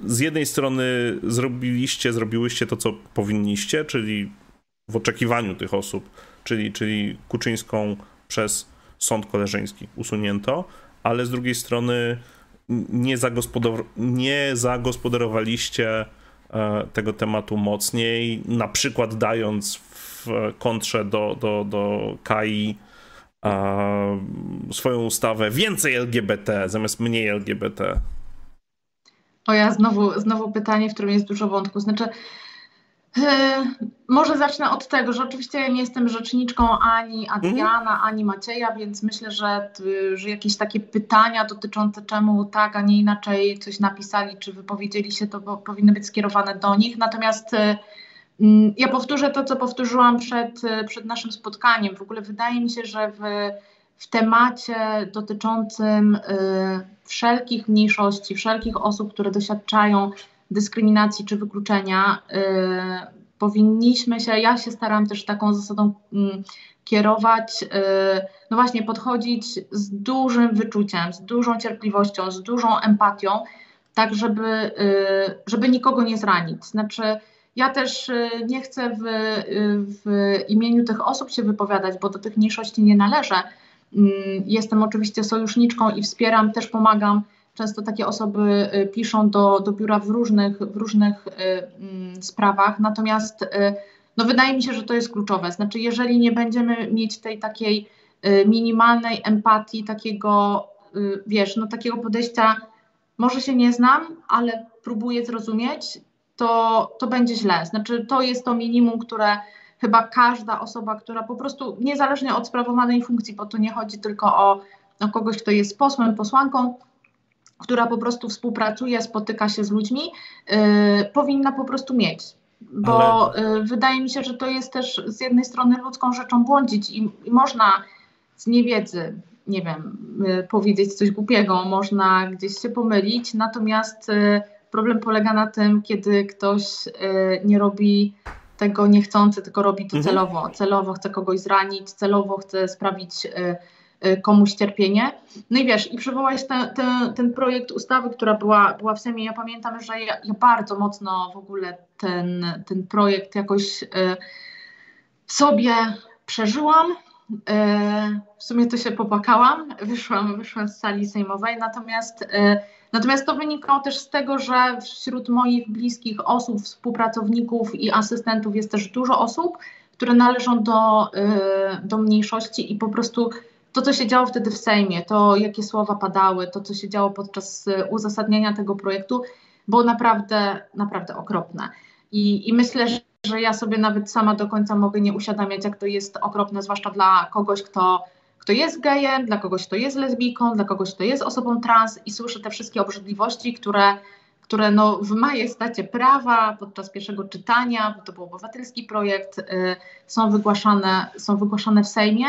z jednej strony zrobiliście, zrobiłyście to, co powinniście, czyli w oczekiwaniu tych osób, czyli, czyli Kuczyńską przez sąd koleżeński usunięto, ale z drugiej strony Nie, zagospodar- nie zagospodarowaliście e, tego tematu mocniej, na przykład dając w kontrze do, do, do K I e, swoją ustawę więcej L G B T zamiast mniej L G B T. O ja, znowu, znowu pytanie, w którym jest dużo wątków. Znaczy, yy, może zacznę od tego, że oczywiście ja nie jestem rzeczniczką ani Adriana, mm. ani Macieja, więc myślę, że, że jakieś takie pytania dotyczące czemu tak, a nie inaczej coś napisali czy wypowiedzieli się, to powinny być skierowane do nich. Natomiast yy, ja powtórzę to, co powtórzyłam przed, przed naszym spotkaniem. W ogóle wydaje mi się, że w, w temacie dotyczącym yy, wszelkich mniejszości, wszelkich osób, które doświadczają dyskryminacji czy wykluczenia, y, powinniśmy się, ja się staram też taką zasadą y, kierować, y, no właśnie podchodzić z dużym wyczuciem, z dużą cierpliwością, z dużą empatią, tak żeby, y, żeby nikogo nie zranić. Znaczy ja też y, nie chcę w, w imieniu tych osób się wypowiadać, bo do tych mniejszości nie należę. Y, jestem oczywiście sojuszniczką i wspieram, też pomagam. Często takie osoby piszą do, do biura w różnych, w różnych y, sprawach, natomiast y, no wydaje mi się, że to jest kluczowe. Znaczy, jeżeli nie będziemy mieć tej takiej y, minimalnej empatii, takiego, y, wiesz, no takiego podejścia, może się nie znam, ale próbuję zrozumieć, to, to będzie źle. Znaczy, to jest to minimum, które chyba każda osoba, która po prostu niezależnie od sprawowanej funkcji, bo tu nie chodzi tylko o, o kogoś, kto jest posłem, posłanką, która po prostu współpracuje, spotyka się z ludźmi, yy, powinna po prostu mieć. Bo Ale... yy, wydaje mi się, że to jest też z jednej strony ludzką rzeczą błądzić i, i można z niewiedzy, nie wiem, yy, powiedzieć coś głupiego, można gdzieś się pomylić, natomiast yy, problem polega na tym, kiedy ktoś yy, nie robi tego niechcący, tylko robi to mhm. celowo. Celowo chce kogoś zranić, celowo chce sprawić... Yy, komuś cierpienie. No i wiesz, i przywołałeś ten, ten, ten projekt ustawy, która była, była w Sejmie. Ja pamiętam, że ja, ja bardzo mocno w ogóle ten, ten projekt jakoś y, sobie przeżyłam. Y, w sumie to się popłakałam. Wyszłam, wyszłam z sali sejmowej. Natomiast, y, natomiast to wynikało też z tego, że wśród moich bliskich osób, współpracowników i asystentów jest też dużo osób, które należą do, y, do mniejszości i po prostu to, co się działo wtedy w Sejmie, to jakie słowa padały, to, co się działo podczas uzasadniania tego projektu, było naprawdę, naprawdę okropne. I, i myślę, że ja sobie nawet sama do końca mogę nie uświadamiać, jak to jest okropne, zwłaszcza dla kogoś, kto, kto jest gejem, dla kogoś, kto jest lesbijką, dla kogoś, kto jest osobą trans i słyszę te wszystkie obrzydliwości, które, które no w majestacie prawa podczas pierwszego czytania, bo to był obywatelski projekt, y, są wygłaszane, są wygłaszane w Sejmie.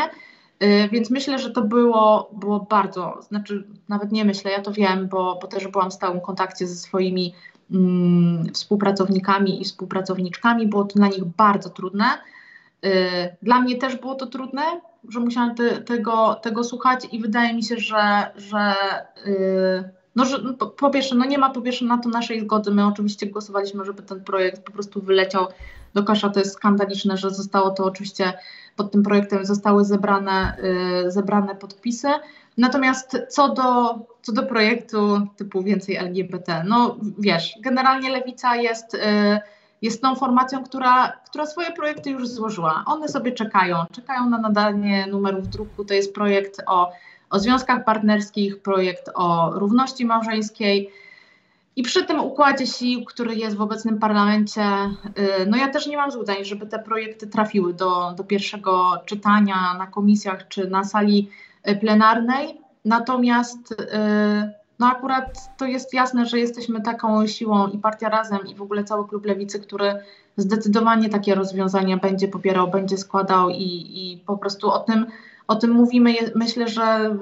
Yy, więc myślę, że to było, było bardzo, znaczy nawet nie myślę, ja to wiem, bo, bo też byłam w stałym kontakcie ze swoimi mm, współpracownikami i współpracowniczkami, było to dla nich bardzo trudne. Yy, dla mnie też było to trudne, że musiałam te, tego, tego słuchać i wydaje mi się, że, że, yy, no, że po, po pierwsze, no nie ma po pierwsze na to naszej zgody, my oczywiście głosowaliśmy, żeby ten projekt po prostu wyleciał do kosza, to jest skandaliczne, że zostało to oczywiście... Pod tym projektem zostały zebrane, y, zebrane podpisy. Natomiast co do, co do projektu typu więcej L G B T, no wiesz, generalnie Lewica jest, y, jest tą formacją, która, która swoje projekty już złożyła. One sobie czekają, czekają na nadanie numerów druku. To jest projekt o, o związkach partnerskich, projekt o równości małżeńskiej. I przy tym układzie sił, który jest w obecnym parlamencie, no ja też nie mam złudzeń, żeby te projekty trafiły do, do pierwszego czytania na komisjach czy na sali plenarnej. Natomiast no akurat to jest jasne, że jesteśmy taką siłą i partia Razem i w ogóle cały klub Lewicy, który zdecydowanie takie rozwiązania będzie popierał, będzie składał i, i po prostu o tym, o tym mówimy. Myślę, że...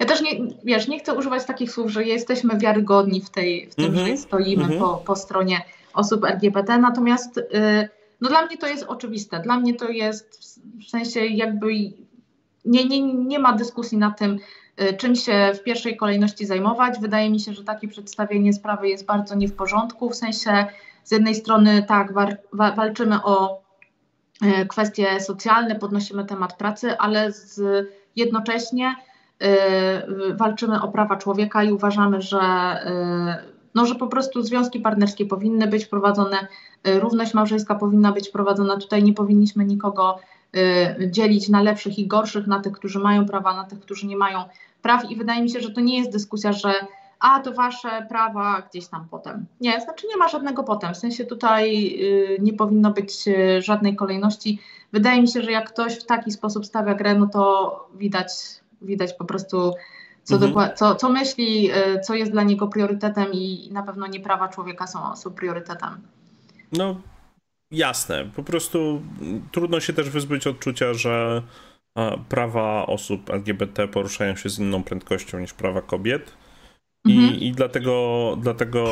Ja też nie, wiesz, nie chcę używać takich słów, że jesteśmy wiarygodni w, tej, w tym, mm-hmm. że stoimy mm-hmm. po, po stronie osób L G B T, natomiast yy, no dla mnie to jest oczywiste, dla mnie to jest w sensie jakby nie, nie, nie ma dyskusji nad tym, yy, czym się w pierwszej kolejności zajmować. Wydaje mi się, że takie przedstawienie sprawy jest bardzo nie w porządku, w sensie z jednej strony tak, war, wa, walczymy o yy, kwestie socjalne, podnosimy temat pracy, ale z, jednocześnie Yy, walczymy o prawa człowieka i uważamy, że, yy, no, że po prostu związki partnerskie powinny być wprowadzone, yy, równość małżeńska powinna być wprowadzona. Tutaj nie powinniśmy nikogo yy, dzielić na lepszych i gorszych, na tych, którzy mają prawa, na tych, którzy nie mają praw. I wydaje mi się, że to nie jest dyskusja, że a to wasze prawa gdzieś tam potem. Nie, znaczy nie ma żadnego potem. W sensie tutaj yy, nie powinno być yy, żadnej kolejności. Wydaje mi się, że jak ktoś w taki sposób stawia grę, no to widać... Widać po prostu, co, mhm. dokła- co, co myśli, co jest dla niego priorytetem i na pewno nie prawa człowieka są, są priorytetem. No jasne, po prostu trudno się też wyzbyć odczucia, że prawa osób L G B T poruszają się z inną prędkością niż prawa kobiet i, mhm. i dlatego, dlatego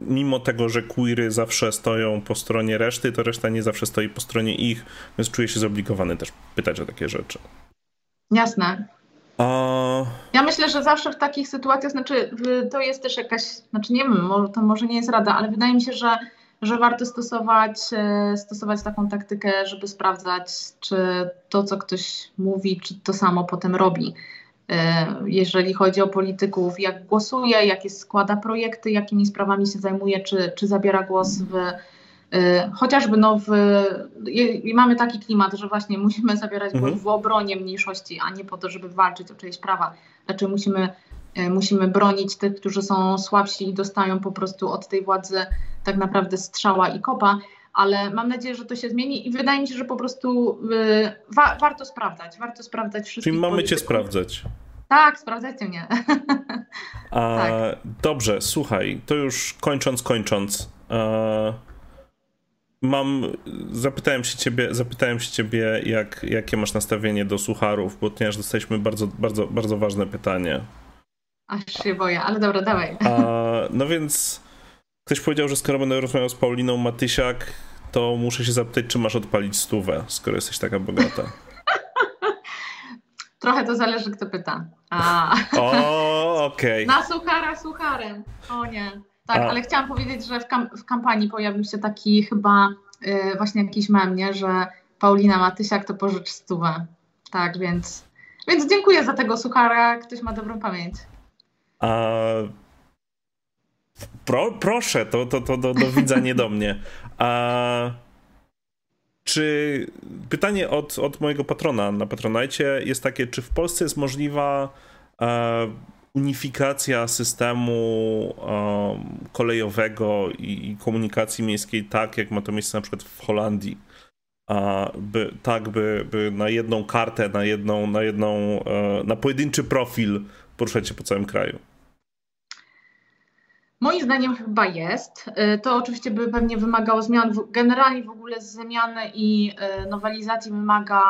mimo tego, że queery zawsze stoją po stronie reszty, to reszta nie zawsze stoi po stronie ich, więc czuję się zobligowany też pytać o takie rzeczy. Jasne. O... Ja myślę, że zawsze w takich sytuacjach, znaczy to jest też jakaś, znaczy nie wiem, to może nie jest rada, ale wydaje mi się, że, że warto stosować, stosować taką taktykę, żeby sprawdzać, czy to, co ktoś mówi, czy to samo potem robi. Jeżeli chodzi o polityków, jak głosuje, jakie składa projekty, jakimi sprawami się zajmuje, czy, czy zabiera głos w... Chociażby no w, i mamy taki klimat, że właśnie musimy zabierać głos mhm. w obronie mniejszości, a nie po to, żeby walczyć o czyjeś prawa. Znaczy musimy, musimy bronić tych, którzy są słabsi i dostają po prostu od tej władzy tak naprawdę strzała i kopa, ale mam nadzieję, że to się zmieni i wydaje mi się, że po prostu wa- warto sprawdzać, warto sprawdzać wszystkich. Czyli mamy polityków. Cię sprawdzać. Tak, sprawdzajcie mnie. A, tak. Dobrze, słuchaj, to już kończąc, kończąc... E... Mam, zapytałem się ciebie, zapytałem się ciebie jak, jakie masz nastawienie do sucharów, bo ponieważ dostaliśmy bardzo, bardzo, bardzo ważne pytanie. Aż się boję, ale dobra, dawaj. A, no więc ktoś powiedział, że skoro będę rozmawiał z Pauliną Matysiak, to muszę się zapytać, czy masz odpalić stówę, skoro jesteś taka bogata. Trochę to zależy, kto pyta. A. O, okej. Okay. Na suchara sucharem. O nie. Tak, ale chciałam powiedzieć, że w, kam- w kampanii pojawił się taki chyba yy, właśnie jakiś mem, nie? Że Paulina Matysiak to pożycz stówę. Tak, więc, więc dziękuję za tego suchara, ktoś ma dobrą pamięć. A... Pro, proszę, to, to, to do, do widza, nie do mnie. A... Czy pytanie od, od mojego patrona na Patronite jest takie, czy w Polsce jest możliwa... A... unifikacja systemu um, kolejowego i, i komunikacji miejskiej tak, jak ma to miejsce na przykład w Holandii. A, by, tak, by, by na jedną kartę, na jedną, na jedną, e, na pojedynczy profil poruszać się po całym kraju. Moim zdaniem chyba jest. To oczywiście by pewnie wymagało zmian. Generalnie w ogóle zmiany i nowelizacji wymaga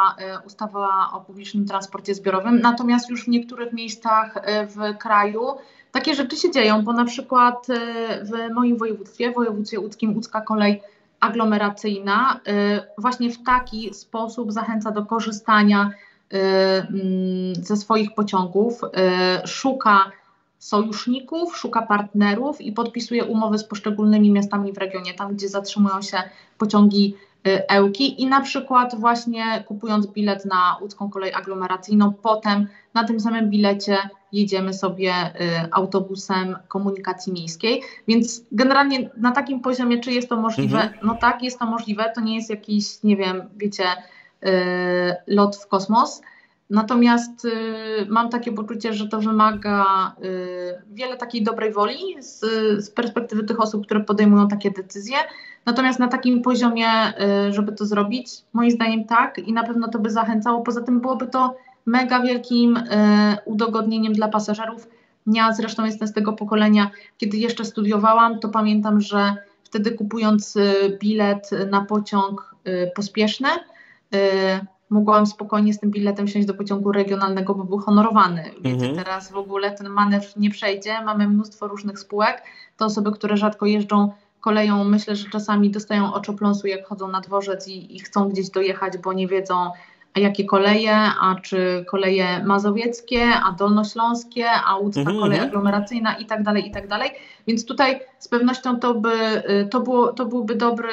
ustawa o publicznym transporcie zbiorowym. Natomiast już w niektórych miejscach w kraju takie rzeczy się dzieją, bo na przykład w moim województwie, w województwie łódzkim, łódzka kolej aglomeracyjna właśnie w taki sposób zachęca do korzystania ze swoich pociągów, szuka sojuszników, szuka partnerów i podpisuje umowy z poszczególnymi miastami w regionie, tam gdzie zatrzymują się pociągi Ełki i na przykład właśnie kupując bilet na łódzką kolej aglomeracyjną, potem na tym samym bilecie jedziemy sobie autobusem komunikacji miejskiej, więc generalnie na takim poziomie, czy jest to możliwe? Mhm. No tak, jest to możliwe, to nie jest jakiś, nie wiem, wiecie, lot w kosmos. Natomiast y, mam takie poczucie, że to wymaga y, wiele takiej dobrej woli z, z perspektywy tych osób, które podejmują takie decyzje. Natomiast na takim poziomie, y, żeby to zrobić, moim zdaniem tak i na pewno to by zachęcało. Poza tym byłoby to mega wielkim y, udogodnieniem dla pasażerów. Ja zresztą jestem z tego pokolenia, kiedy jeszcze studiowałam, to pamiętam, że wtedy kupując y, bilet na pociąg y, pospieszny, y, mogłam spokojnie z tym biletem wsiąść do pociągu regionalnego, bo był honorowany. Wiecie, mhm. Teraz w ogóle ten manewr nie przejdzie. Mamy mnóstwo różnych spółek. To osoby, które rzadko jeżdżą koleją, myślę, że czasami dostają oczopląsu, jak chodzą na dworzec i, i chcą gdzieś dojechać, bo nie wiedzą, a jakie koleje, a czy koleje mazowieckie, a dolnośląskie, a łódzka mhm, kolej aglomeracyjna i tak dalej, i tak dalej. Więc tutaj z pewnością to, by, to, było, to byłby dobry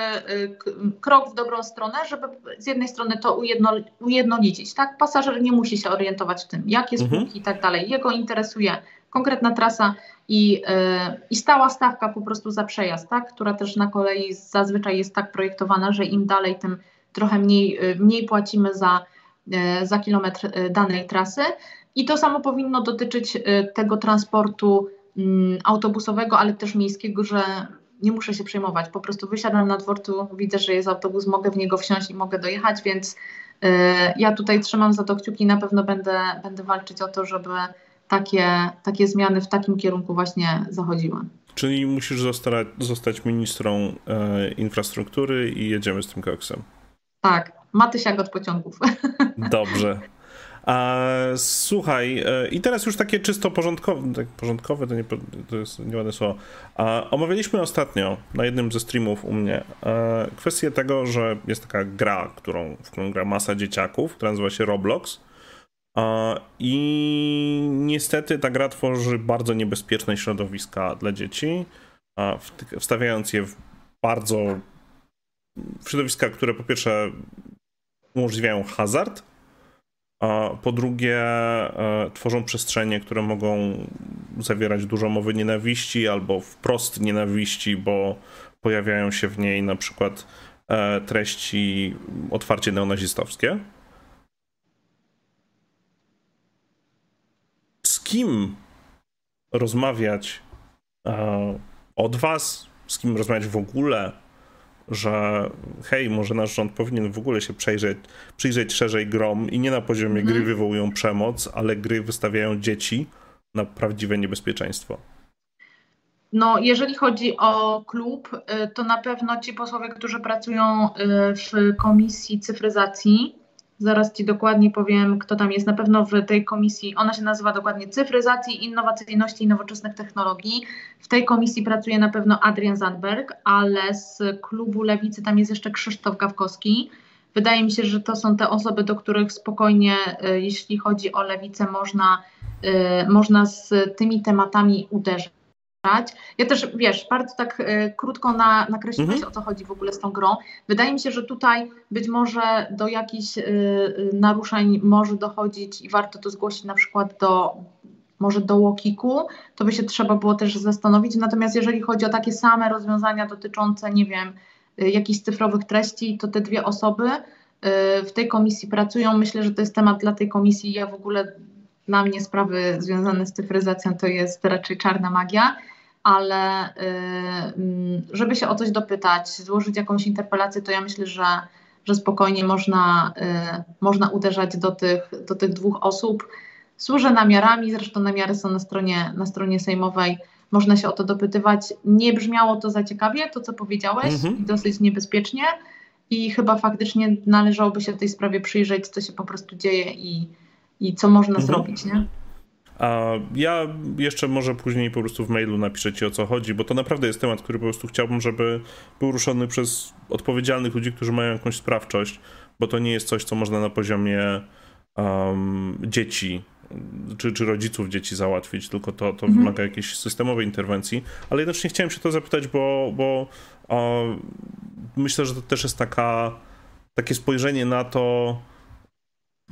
krok w dobrą stronę, żeby z jednej strony to ujedno, ujednolicić. Tak? Pasażer nie musi się orientować w tym, jakie spółki mhm. i tak dalej. Jego interesuje konkretna trasa i, yy, i stała stawka po prostu za przejazd, tak? Która też na kolei zazwyczaj jest tak projektowana, że im dalej, tym trochę mniej, mniej płacimy za, za kilometr danej trasy. I to samo powinno dotyczyć tego transportu autobusowego, ale też miejskiego, że nie muszę się przejmować. Po prostu wysiadam na dworcu, widzę, że jest autobus, mogę w niego wsiąść i mogę dojechać, więc ja tutaj trzymam za to kciuki i na pewno będę, będę walczyć o to, żeby takie, takie zmiany w takim kierunku właśnie zachodziły. Czyli musisz zostać, zostać ministrą e, infrastruktury i jedziemy z tym koksem. Tak, Matysiak od pociągów. Dobrze. A, słuchaj, i teraz już takie czysto porządkowe, tak, porządkowe to, nie, to jest nieładne słowo. A, omawialiśmy ostatnio na jednym ze streamów u mnie e, kwestię tego, że jest taka gra, którą, w którą gra masa dzieciaków, która nazywa się Roblox. A, I niestety ta gra tworzy bardzo niebezpieczne środowiska dla dzieci, a w, wstawiając je w bardzo... środowiska, które po pierwsze umożliwiają hazard, a po drugie tworzą przestrzenie, które mogą zawierać dużo mowy nienawiści albo wprost nienawiści, bo pojawiają się w niej na przykład treści otwarcie neonazistowskie. Z kim rozmawiać od was? Z kim rozmawiać w ogóle? Że hej, może nasz rząd powinien w ogóle się przejrzeć, przyjrzeć szerzej grom i nie na poziomie mhm. gry wywołują przemoc, ale gry wystawiają dzieci na prawdziwe niebezpieczeństwo. No, jeżeli chodzi o klub, to na pewno ci posłowie, którzy pracują w komisji cyfryzacji, zaraz ci dokładnie powiem, kto tam jest, na pewno w tej komisji, ona się nazywa dokładnie Cyfryzacji, Innowacyjności i Nowoczesnych Technologii. W tej komisji pracuje na pewno Adrian Zandberg, ale z klubu Lewicy tam jest jeszcze Krzysztof Gawkowski. Wydaje mi się, że to są te osoby, do których spokojnie, jeśli chodzi o Lewicę, można, można z tymi tematami uderzyć. Ja też, wiesz, bardzo tak y, krótko na, nakreślić, mhm. o co chodzi w ogóle z tą grą. Wydaje mi się, że tutaj być może do jakichś y, y, naruszeń może dochodzić i warto to zgłosić na przykład do, może do łokiku, to by się trzeba było też zastanowić. Natomiast jeżeli chodzi o takie same rozwiązania dotyczące, nie wiem, y, jakichś cyfrowych treści, to te dwie osoby y, w tej komisji pracują. Myślę, że to jest temat dla tej komisji. Ja w ogóle... Dla mnie sprawy związane z cyfryzacją to jest raczej czarna magia, ale y, żeby się o coś dopytać, złożyć jakąś interpelację, to ja myślę, że, że spokojnie można, y, można uderzać do tych, do tych dwóch osób. Służę namiarami, zresztą namiary są na stronie, na stronie sejmowej, można się o to dopytywać. Nie brzmiało to za ciekawie, to co powiedziałeś, mhm. dosyć niebezpiecznie i chyba faktycznie należałoby się w tej sprawie przyjrzeć, co się po prostu dzieje i... I co można mhm. zrobić, nie? A ja jeszcze może później po prostu w mailu napiszę ci, o co chodzi, bo to naprawdę jest temat, który po prostu chciałbym, żeby był ruszony przez odpowiedzialnych ludzi, którzy mają jakąś sprawczość, bo to nie jest coś, co można na poziomie um, dzieci czy, czy rodziców dzieci załatwić, tylko to, to mhm. wymaga jakiejś systemowej interwencji. Ale jednocześnie chciałem się to zapytać, bo, bo um, myślę, że to też jest taka, takie spojrzenie na to,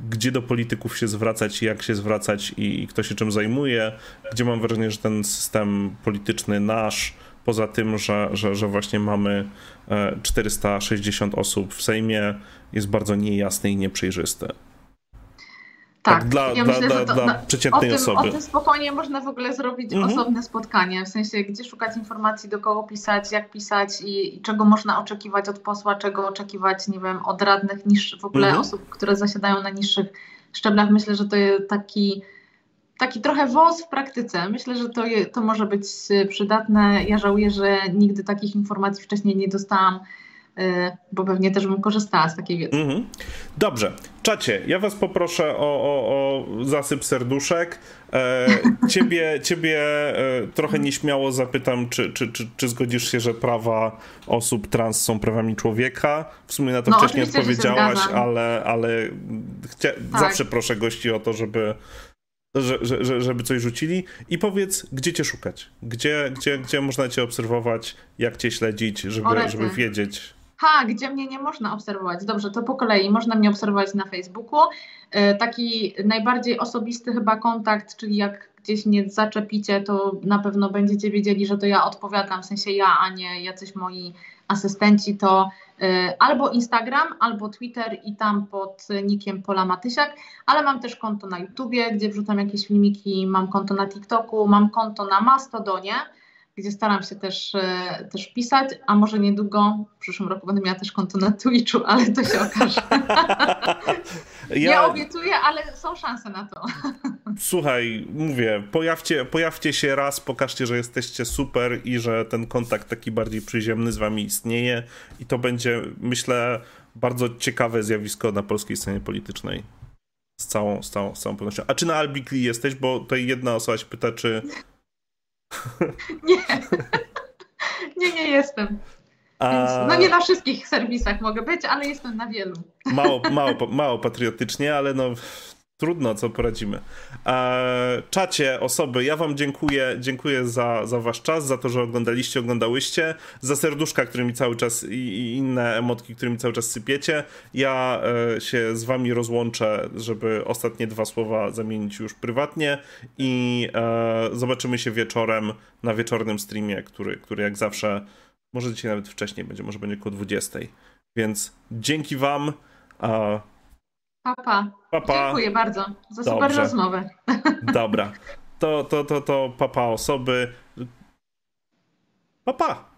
gdzie do polityków się zwracać, jak się zwracać i, i kto się czym zajmuje, gdzie mam wrażenie, że ten system polityczny nasz, poza tym, że, że, że właśnie mamy czterysta sześćdziesiąt osób w Sejmie, jest bardzo niejasny i nieprzejrzysty. Tak, tak, dla, ja myślę, dla, że to, dla, dla przeciętnej o tym, osoby. O tym spokojnie można w ogóle zrobić mhm. osobne spotkanie, w sensie gdzie szukać informacji, do kogo pisać, jak pisać i, i czego można oczekiwać od posła, czego oczekiwać, nie wiem, od radnych, niż w ogóle mhm. osób, które zasiadają na niższych szczeblach. Myślę, że to jest taki, taki trochę wos w praktyce. Myślę, że to, je, to może być przydatne. Ja żałuję, że nigdy takich informacji wcześniej nie dostałam, bo pewnie też bym korzystała z takiej wiedzy. Mhm. Dobrze. Czacie, ja was poproszę o, o, o zasyp serduszek. E, ciebie ciebie e, trochę nieśmiało zapytam, czy, czy, czy, czy zgodzisz się, że prawa osób trans są prawami człowieka? W sumie na to no, wcześniej odpowiedziałaś, ale, ale chcia... tak. zawsze proszę gości o to, żeby, że, że, żeby coś rzucili. I powiedz, gdzie cię szukać? Gdzie, gdzie, gdzie można cię obserwować? Jak cię śledzić, żeby, żeby wiedzieć? Ha, gdzie mnie nie można obserwować? Dobrze, to po kolei. Można mnie obserwować na Facebooku. Taki najbardziej osobisty chyba kontakt, czyli jak gdzieś mnie zaczepicie, to na pewno będziecie wiedzieli, że to ja odpowiadam, w sensie ja, a nie jacyś moi asystenci, to albo Instagram, albo Twitter i tam pod nickiem Paula Matysiak, ale mam też konto na YouTubie, gdzie wrzucam jakieś filmiki, mam konto na TikToku, mam konto na Mastodonie, gdzie staram się też, też pisać, a może niedługo, w przyszłym roku będę miała też konto na Twitchu, ale to się okaże. Ja... Nie obiecuję, ale są szanse na to. Słuchaj, mówię, pojawcie, pojawcie się raz, pokażcie, że jesteście super i że ten kontakt taki bardziej przyziemny z wami istnieje i to będzie, myślę, bardzo ciekawe zjawisko na polskiej scenie politycznej. Z całą, z całą, z całą pewnością. A czy na Albikli jesteś? Bo tutaj jedna osoba się pyta, czy... Nie, nie, nie jestem. A... No nie na wszystkich serwisach mogę być, ale jestem na wielu. Mało, mało, mało patriotycznie, ale no trudno, co poradzimy. Eee, czacie, osoby, ja wam dziękuję, dziękuję za, za wasz czas, za to, że oglądaliście, oglądałyście, za serduszka, którymi cały czas i, i inne emotki, którymi cały czas sypiecie. Ja e, się z wami rozłączę, żeby ostatnie dwa słowa zamienić już prywatnie i e, zobaczymy się wieczorem na wieczornym streamie, który, który jak zawsze, może dzisiaj nawet wcześniej będzie, może będzie koło dwudziestej. Więc dzięki wam. E, Papa. Pa, pa. Dziękuję bardzo za Dobrze. super rozmowę. Dobra. To, to, to, to papa osoby. Papa.